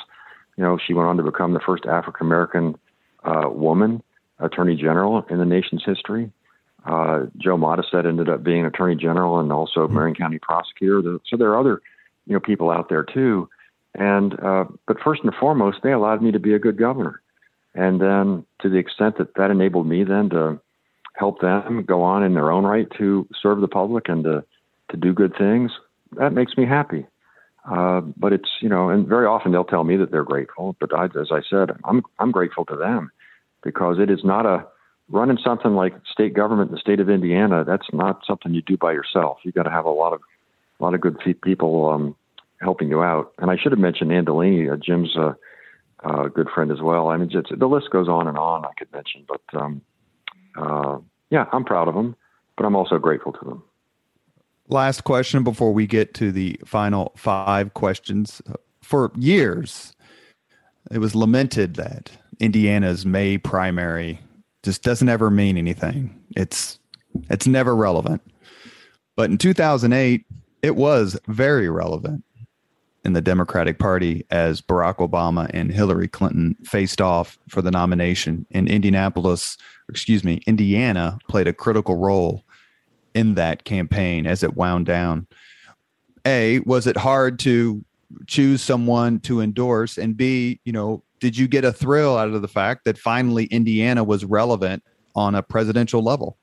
You know, she went on to become the first African-American uh, woman attorney general in the nation's history. Uh, Joe Modisette ended up being attorney general and also Marion County prosecutor. So there are other you know, people out there too. And, uh, but first and foremost, they allowed me to be a good governor. And then to the extent that that enabled me then to help them go on in their own right to serve the public and to, to do good things, that makes me happy. Uh, but it's, you know, and very often they'll tell me that they're grateful, but I, as I said, I'm, I'm grateful to them because it is not a running something like state government in the state of Indiana. That's not something you do by yourself. You got to have a lot of, a lot of good people um, helping you out. And I should have mentioned Andolini, uh, Jim's a uh, uh, good friend as well. I mean, it's, the list goes on and on I could mention, but um, uh, yeah, I'm proud of them, but I'm also grateful to them. Last question before we get to the final five questions. For years, it was lamented that Indiana's May primary just doesn't ever mean anything. It's, it's never relevant. But in two thousand eight, it was very relevant in the Democratic Party as Barack Obama and Hillary Clinton faced off for the nomination. And Indianapolis, excuse me, Indiana played a critical role in that campaign as it wound down. A, was it hard to choose someone to endorse? And B, you know, did you get a thrill out of the fact that finally Indiana was relevant on a presidential level?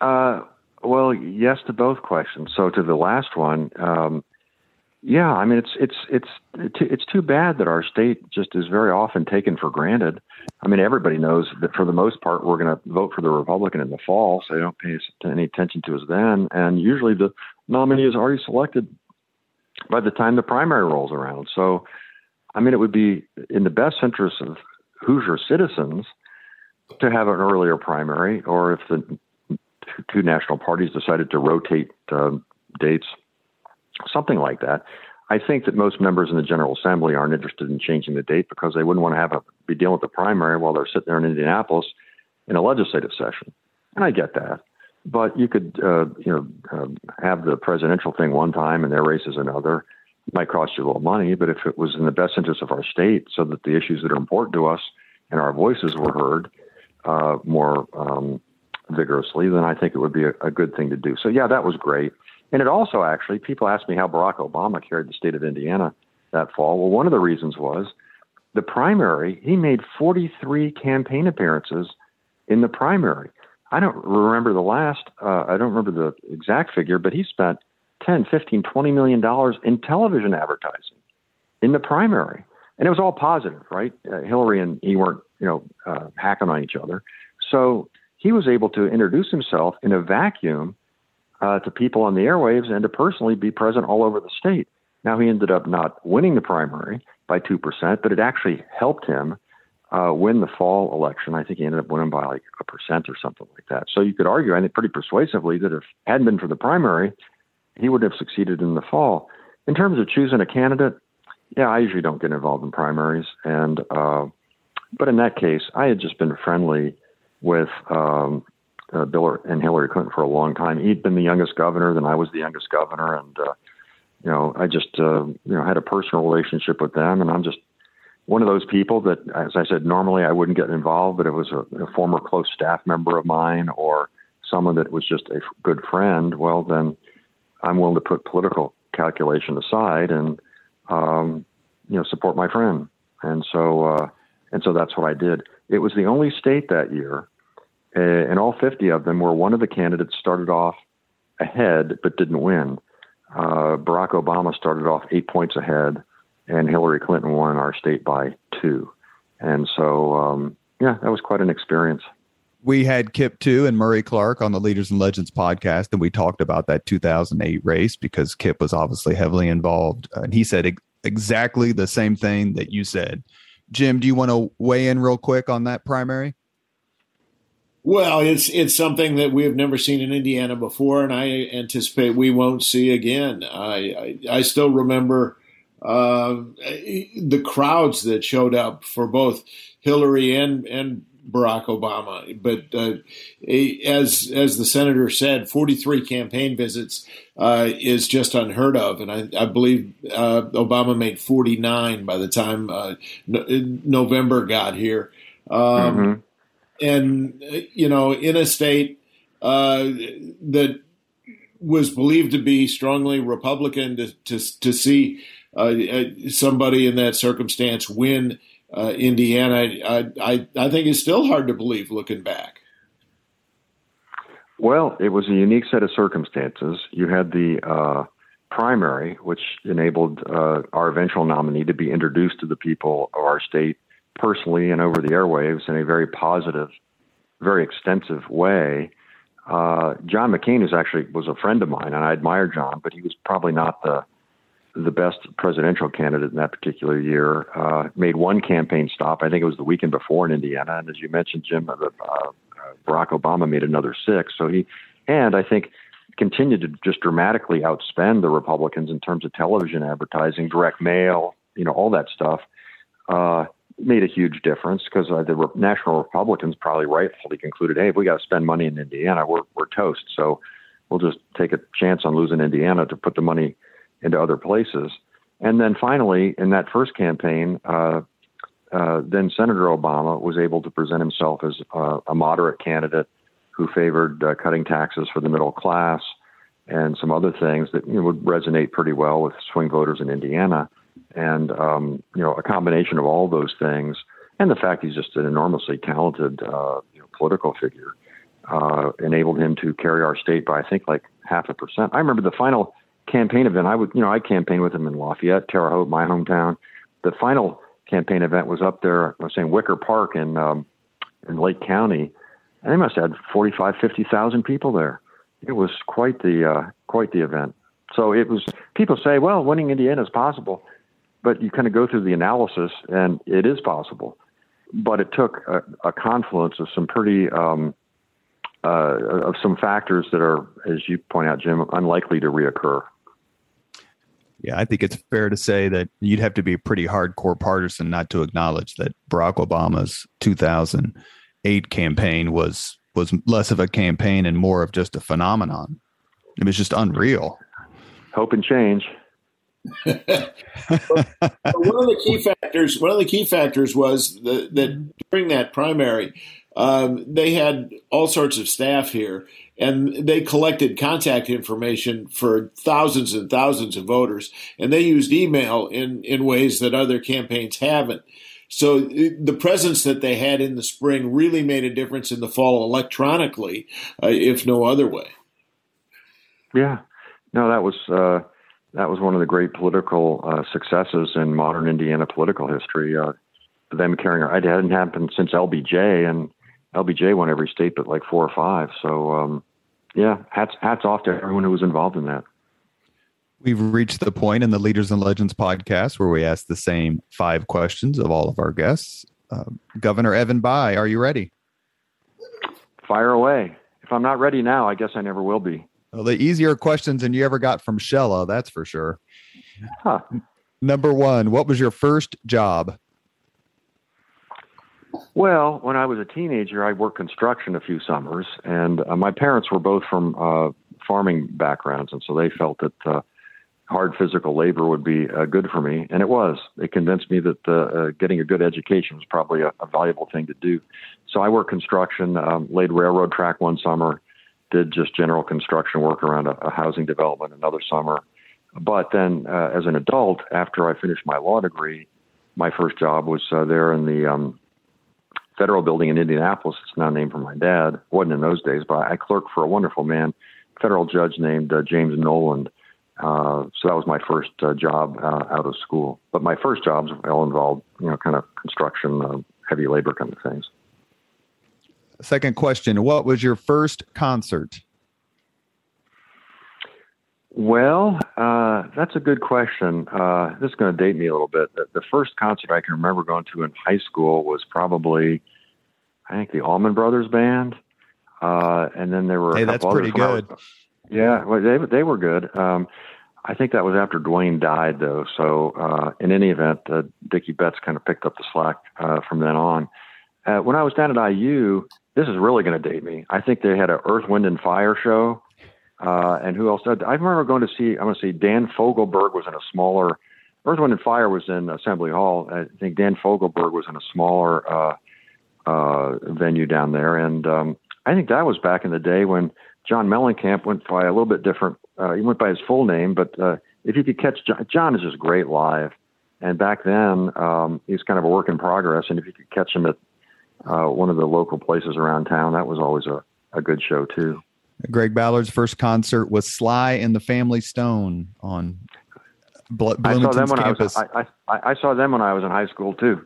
Uh Well, yes to both questions. So to the last one, um, yeah, I mean, it's it's it's it's too bad that our state just is very often taken for granted. I mean, everybody knows that for the most part, we're going to vote for the Republican in the fall, so they don't pay any attention to us then. And usually the nominee is already selected by the time the primary rolls around. So, I mean, it would be in the best interest of Hoosier citizens to have an earlier primary, or if the two national parties decided to rotate uh, dates, something like that. I think that most members in the General Assembly aren't interested in changing the date because they wouldn't want to have a, be dealing with the primary while they're sitting there in Indianapolis in a legislative session. And I get that. But you could uh, you know, uh, have the presidential thing one time and their race is another. It might cost you a little money, but if it was in the best interest of our state so that the issues that are important to us and our voices were heard uh, more um vigorously, then I think it would be a, a good thing to do. So yeah, that was great. And it also actually, people asked me how Barack Obama carried the state of Indiana that fall. Well, one of the reasons was the primary, he made forty-three campaign appearances in the primary. I don't remember the last, uh, I don't remember the exact figure, but he spent ten, fifteen, twenty million dollars in television advertising in the primary. And it was all positive, right? Uh, Hillary and he weren't, you know, uh, hacking on each other. So he was able to introduce himself in a vacuum uh, to people on the airwaves and to personally be present all over the state. Now, he ended up not winning the primary by two percent, but it actually helped him uh, win the fall election. I think he ended up winning by like a percent or something like that. So you could argue, I think pretty persuasively, that if it hadn't been for the primary, he would have succeeded in the fall. In terms of choosing a candidate, yeah, I usually don't get involved in primaries. and uh, But in that case, I had just been friendly with um, uh, Bill and Hillary Clinton for a long time. He'd been the youngest governor, then I was the youngest governor. And, uh, you know, I just, uh, you know, had a personal relationship with them. And I'm just one of those people that, as I said, normally I wouldn't get involved, but it was a, a former close staff member of mine or someone that was just a good friend, well, then I'm willing to put political calculation aside and, um, you know, support my friend. And so, uh, and so that's what I did. It was the only state that year, uh, and all fifty of them, where one of the candidates started off ahead but didn't win. Uh, Barack Obama started off eight points ahead, and Hillary Clinton won our state by two. And so, um, yeah, that was quite an experience. We had Kip Tew and Murray Clark on the Leaders and Legends podcast, and we talked about that two thousand eight race because Kip was obviously heavily involved. And he said ex- exactly the same thing that you said. Jim, do you want to weigh in real quick on that primary? Well, it's it's something that we have never seen in Indiana before, and I anticipate we won't see again. I, I, I still remember uh, the crowds that showed up for both Hillary and and Barack Obama. But uh, as as the senator said, forty-three campaign visits uh, is just unheard of. And I, I believe uh, Obama made forty-nine by the time uh, no- November got here. Um, mm-hmm. And, you know, in a state uh, that was believed to be strongly Republican, to, to, to see uh, somebody in that circumstance win Uh, Indiana, I, I I think it's still hard to believe looking back. Well, it was a unique set of circumstances. You had the uh, primary, which enabled uh, our eventual nominee to be introduced to the people of our state personally and over the airwaves in a very positive, very extensive way. Uh, John McCain is actually was a friend of mine, and I admire John, but he was probably not the the best presidential candidate in that particular year. Uh, made one campaign stop. I think it was the weekend before in Indiana. And as you mentioned, Jim, uh, uh, Barack Obama made another six. So he, and I think continued to just dramatically outspend the Republicans in terms of television advertising, direct mail, you know, all that stuff, uh, made a huge difference because uh, the Re- national Republicans probably rightfully concluded, hey, if we got to spend money in Indiana, we're, we're toast. So we'll just take a chance on losing Indiana to put the money into other places. And then finally, in that first campaign, uh, uh, then Senator Obama was able to present himself as uh, a moderate candidate who favored uh, cutting taxes for the middle class and some other things that, you know, would resonate pretty well with swing voters in Indiana. And, um, you know, a combination of all those things and the fact he's just an enormously talented uh, you know, political figure uh, enabled him to carry our state by, I think, like half a percent. I remember the final campaign event. I would, you know, I campaigned with him in Lafayette, Terre Haute, my hometown. The final campaign event was up there, I was saying Wicker Park in um, in Lake County, and they must have had forty-five, fifty thousand people there. It was quite the uh, quite the event. So it was. People say, well, winning Indiana is possible, but you kind of go through the analysis, and it is possible. But it took a, a confluence of some pretty um, uh, of some factors that are, as you point out, Jim, unlikely to reoccur. Yeah, I think it's fair to say that you'd have to be a pretty hardcore partisan not to acknowledge that Barack Obama's two thousand eight campaign was was less of a campaign and more of just a phenomenon. It was just unreal. Hope and change. Well, one of the key factors. One of the key factors was the, that during that primary, um, they had all sorts of staff here. And they collected contact information for thousands and thousands of voters, and they used email in, in ways that other campaigns haven't. So the presence that they had in the spring really made a difference in the fall electronically, uh, if no other way. Yeah, no, that was uh, that was one of the great political uh, successes in modern Indiana political history. Uh, them carrying our, it hadn't happened since L B J, and L B J won every state but like four or five. So. Um, Yeah, hats hats off to everyone who was involved in that. We've reached the point in the Leaders and Legends podcast where we ask the same five questions of all of our guests. Uh, Governor Evan Bayh, are you ready? Fire away. If I'm not ready now, I guess I never will be. Well, the easier questions than you ever got from Shella, that's for sure. Huh. Number one, what was your first job? Well, when I was a teenager, I worked construction a few summers, and uh, my parents were both from uh, farming backgrounds, and so they felt that uh, hard physical labor would be uh, good for me, and it was. They convinced me that uh, uh, getting a good education was probably a, a valuable thing to do. So I worked construction, um, laid railroad track one summer, did just general construction work around a, a housing development another summer. But then uh, as an adult, after I finished my law degree, my first job was uh, there in the um, federal building in Indianapolis. It's now named for my dad. It wasn't in those days, but I clerked for a wonderful man, federal judge named uh, James Noland. Uh, so that was my first uh, job uh, out of school. But my first jobs all involved, you know, kind of construction, uh, heavy labor kind of things. Second question. What was your first concert? Well, uh, that's a good question. Uh, this is going to date me a little bit. The, the first concert I can remember going to in high school was probably, I think, the Allman Brothers Band. Uh, and then there were. Hey, that's pretty good. Was, yeah, well, they, they were good. Um, I think that was after Dwayne died, though. So uh, in any event, uh, Dickie Betts kind of picked up the slack uh, from then on. Uh, when I was down at I U, this is really going to date me. I think they had an Earth, Wind, and Fire show. Uh, and who else? I remember going to see, I'm going to say Dan Fogelberg was in a smaller, Earth, Wind, and Fire was in Assembly Hall. I think Dan Fogelberg was in a smaller uh, uh, venue down there. And um, I think that was back in the day when John Mellencamp went by a little bit different. Uh, he went by his full name, but uh, if you could catch John, John is just great live. And back then, um, he was kind of a work in progress. And if you could catch him at uh, one of the local places around town, that was always a, a good show, too. Greg Ballard's first concert was Sly and the Family Stone on Bl- Bloomington's I saw campus. I, was, I, I, I saw them when I was in high school, too.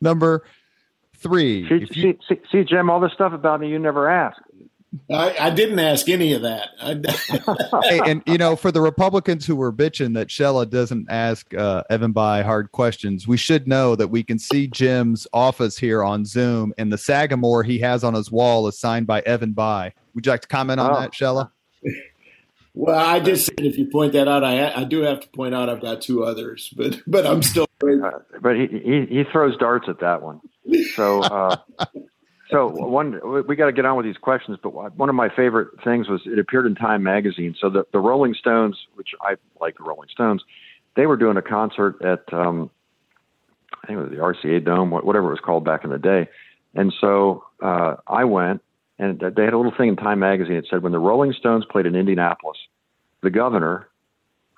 Number three. See, you, see, see, see, Jim, all this stuff about me you never asked. I, I didn't ask any of that. I, hey, and, you know, for the Republicans who were bitching that Shella doesn't ask uh, Evan Bayh hard questions, we should know that we can see Jim's office here on Zoom, and the Sagamore he has on his wall is signed by Evan Bayh. Would you like to comment on oh. that, Shella? Well, I just said if you point that out, I I do have to point out I've got two others, but but I'm still. Uh, but he, he he throws darts at that one, so. Uh, So one, we got to get on with these questions, but one of my favorite things was it appeared in Time magazine. So the, the Rolling Stones, which I like the Rolling Stones, they were doing a concert at, um, I think it was the R C A Dome, whatever it was called back in the day. And so uh, I went, and they had a little thing in Time magazine. It said, when the Rolling Stones played in Indianapolis, the governor,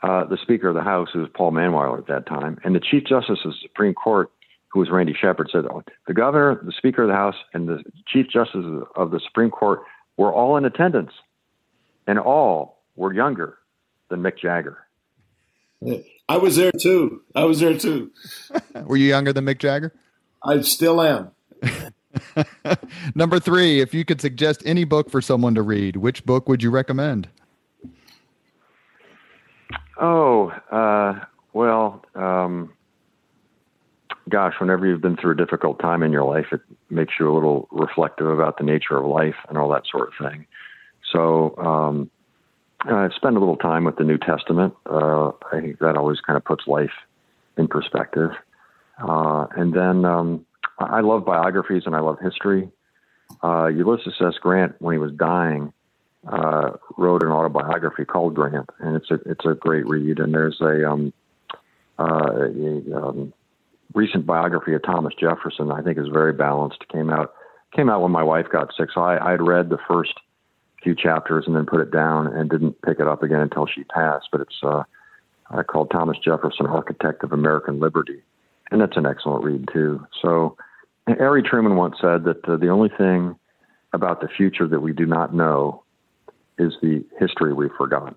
uh, the Speaker of the House, who was Paul Manweiler at that time, and the Chief Justice of the Supreme Court, who was Randy Shepard, said the governor, the Speaker of the House, and the Chief Justice of the Supreme Court were all in attendance, and all were younger than Mick Jagger. I was there, too. I was there, too. Were you younger than Mick Jagger? I still am. Number three, if you could suggest any book for someone to read, which book would you recommend? Oh, uh, well... Um, Gosh, whenever you've been through a difficult time in your life, it makes you a little reflective about the nature of life and all that sort of thing. So um, I've spent a little time with the New Testament. Uh, I think that always kind of puts life in perspective. Uh, and then um, I love biographies and I love history. Uh, Ulysses S. Grant, when he was dying, uh, wrote an autobiography called Grant, and it's a it's a great read. And there's a um, uh, a um, recent biography of Thomas Jefferson, I think, is very balanced. Came out came out when my wife got sick, so I had read the first few chapters and then put it down and didn't pick it up again until she passed. But it's uh, called Thomas Jefferson, Architect of American Liberty, and that's an excellent read too. So, Harry Truman once said that uh, the only thing about the future that we do not know is the history we've forgotten,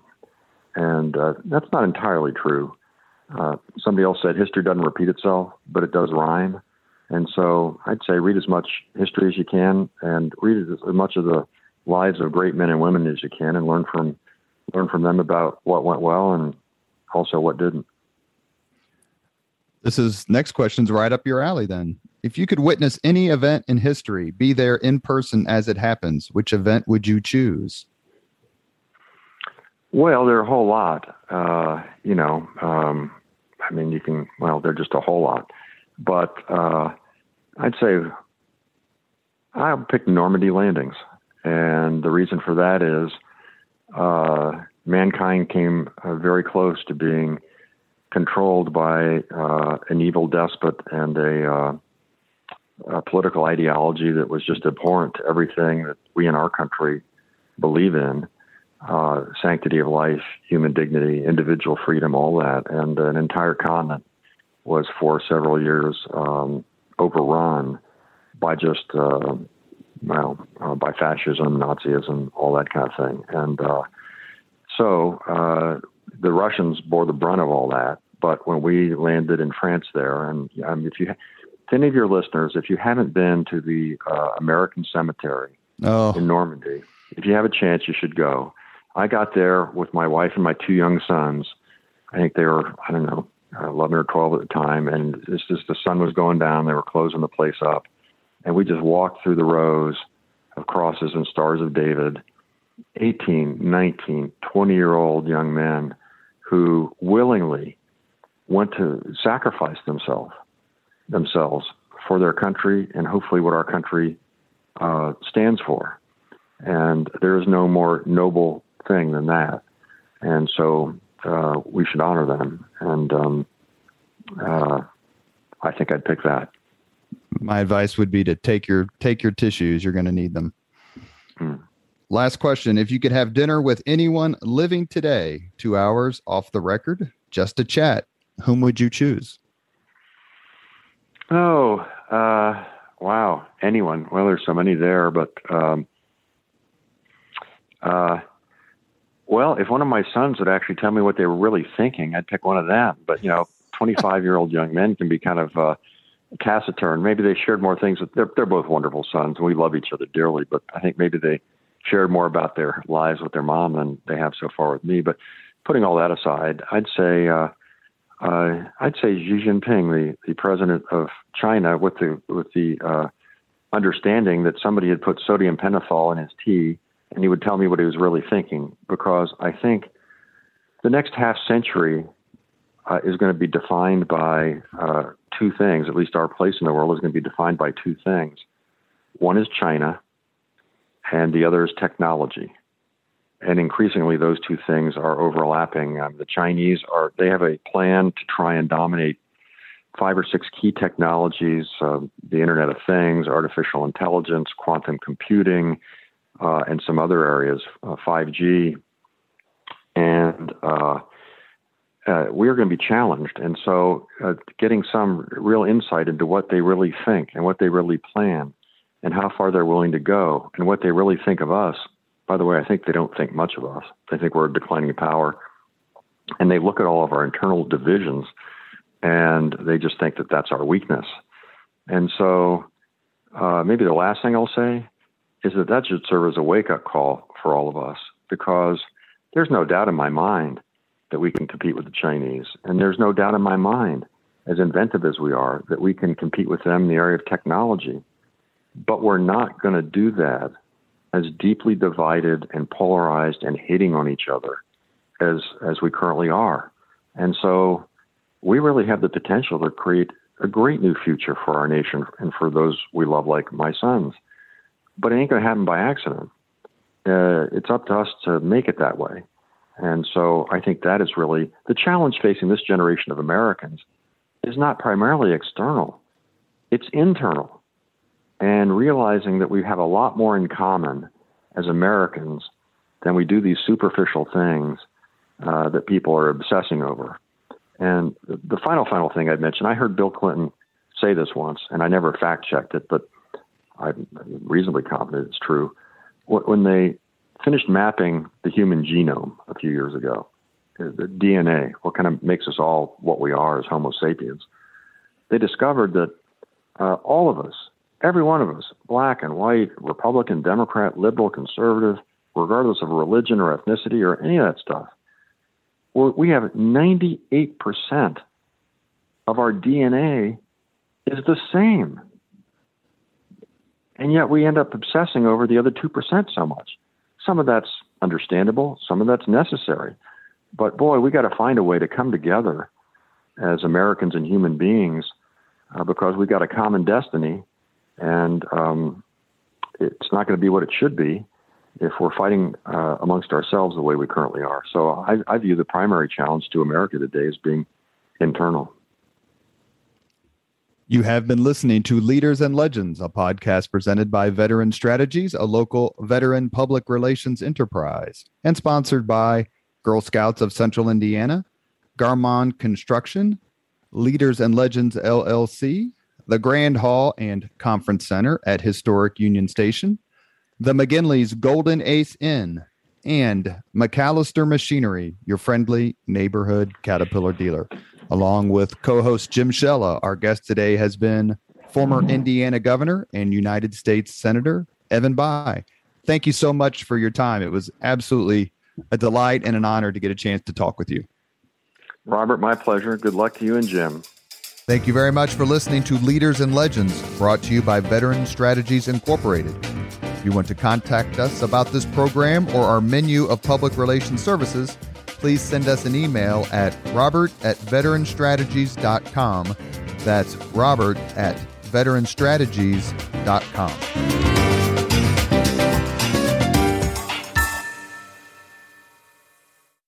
and uh, that's not entirely true. Uh, somebody else said history doesn't repeat itself, but it does rhyme. And so I'd say read as much history as you can and read as much of the lives of great men and women as you can and learn from learn from them about what went well and also what didn't. This is next question's right up your alley then. If you could witness any event in history, be there in person as it happens, which event would you choose? Well, there are a whole lot, uh, you know, um, I mean, you can, well, they're just a whole lot, but, uh, I'd say I'll pick Normandy landings. And the reason for that is, uh, mankind came uh, very close to being controlled by, uh, an evil despot and a, uh, uh, political ideology that was just abhorrent to everything that we in our country believe in, uh, sanctity of life, human dignity, individual freedom, all that. And an entire continent was for several years um, overrun by just, uh, well, uh, by fascism, Nazism, all that kind of thing. And uh, so uh, the Russians bore the brunt of all that. But when we landed in France there, and um, if you, to any of your listeners, if you haven't been to the uh, American Cemetery oh. in Normandy, if you have a chance, you should go. I got there with my wife and my two young sons. I think they were, I don't know, eleven or twelve at the time. And it's just the sun was going down. They were closing the place up. And we just walked through the rows of crosses and stars of David, eighteen, nineteen, twenty-year-old young men who willingly want to sacrifice themselves themselves for their country and hopefully what our country uh, stands for. And there is no more noble thing than that. And so uh, we should honor them. And um, uh, I think I'd pick that. My advice would be to take your take your tissues. You're going to need them. Mm. Last question. If you could have dinner with anyone living today, two hours off the record, just a chat, whom would you choose? Oh, uh, wow. Anyone. Well, there's so many there, but, um, uh, well, if one of my sons would actually tell me what they were really thinking, I'd pick one of them. But, you know, twenty-five year old young men can be kind of, uh, taciturn. Maybe they shared more things. They're, they're both wonderful sons. We love each other dearly, but I think maybe they shared more about their lives with their mom than they have so far with me. But putting all that aside, I'd say, uh, Uh, I'd say Xi Jinping, the, the president of China, with the with the uh, understanding that somebody had put sodium pentothal in his tea, and he would tell me what he was really thinking, because I think the next half century uh, is going to be defined by uh, two things. At least our place in the world is going to be defined by two things. One is China, and the other is technology. And increasingly, those two things are overlapping. Um, the Chinese are, they have a plan to try and dominate five or six key technologies, uh, the Internet of Things, artificial intelligence, quantum computing, uh, and some other areas, uh, five G. And uh, uh, we're going to be challenged. And so uh, getting some real insight into what they really think and what they really plan and how far they're willing to go and what they really think of us. By the way, I think they don't think much of us. They think we're a declining power. And they look at all of our internal divisions, and they just think that that's our weakness. And so uh, maybe the last thing I'll say is that that should serve as a wake-up call for all of us, because there's no doubt in my mind that we can compete with the Chinese. And there's no doubt in my mind, as inventive as we are, that we can compete with them in the area of technology. But we're not going to do that as deeply divided and polarized and hating on each other as as we currently are. And so we really have the potential to create a great new future for our nation and for those we love, like my sons. But it ain't going to happen by accident. Uh, it's up to us to make it that way. And so I think that is really the challenge facing this generation of Americans is not primarily external. It's internal. And realizing that we have a lot more in common as Americans than we do these superficial things uh, that people are obsessing over. And the, the final, final thing I'd mention, I heard Bill Clinton say this once, and I never fact-checked it, but I'm reasonably confident it's true. When they finished mapping the human genome a few years ago, the D N A, what kind of makes us all what we are as Homo sapiens, they discovered that uh, all of us, every one of us, black and white, Republican, Democrat, liberal, conservative, regardless of religion or ethnicity or any of that stuff, we have ninety-eight percent of our D N A is the same. And yet we end up obsessing over the other two percent so much. Some of that's understandable. Some of that's necessary. But boy, we got to find a way to come together as Americans and human beings uh, because we got a common destiny. And um, it's not going to be what it should be if we're fighting uh, amongst ourselves the way we currently are. So I, I view the primary challenge to America today as being internal. You have been listening to Leaders and Legends, a podcast presented by Veteran Strategies, a local veteran public relations enterprise, and sponsored by Girl Scouts of Central Indiana, Garmon Construction, Leaders and Legends L L C, the Grand Hall and Conference Center at Historic Union Station, the McGinley's Golden Ace Inn, and McAllister Machinery, your friendly neighborhood Caterpillar dealer. Along with co-host Jim Shella, our guest today has been former Indiana governor and United States Senator Evan Bayh. Thank you so much for your time. It was absolutely a delight and an honor to get a chance to talk with you. Robert, my pleasure. Good luck to you and Jim. Thank you very much for listening to Leaders and Legends, brought to you by Veteran Strategies Incorporated. If you want to contact us about this program or our menu of public relations services, please send us an email at robert at veteran strategies dot com. That's robert at veteran strategies dot com.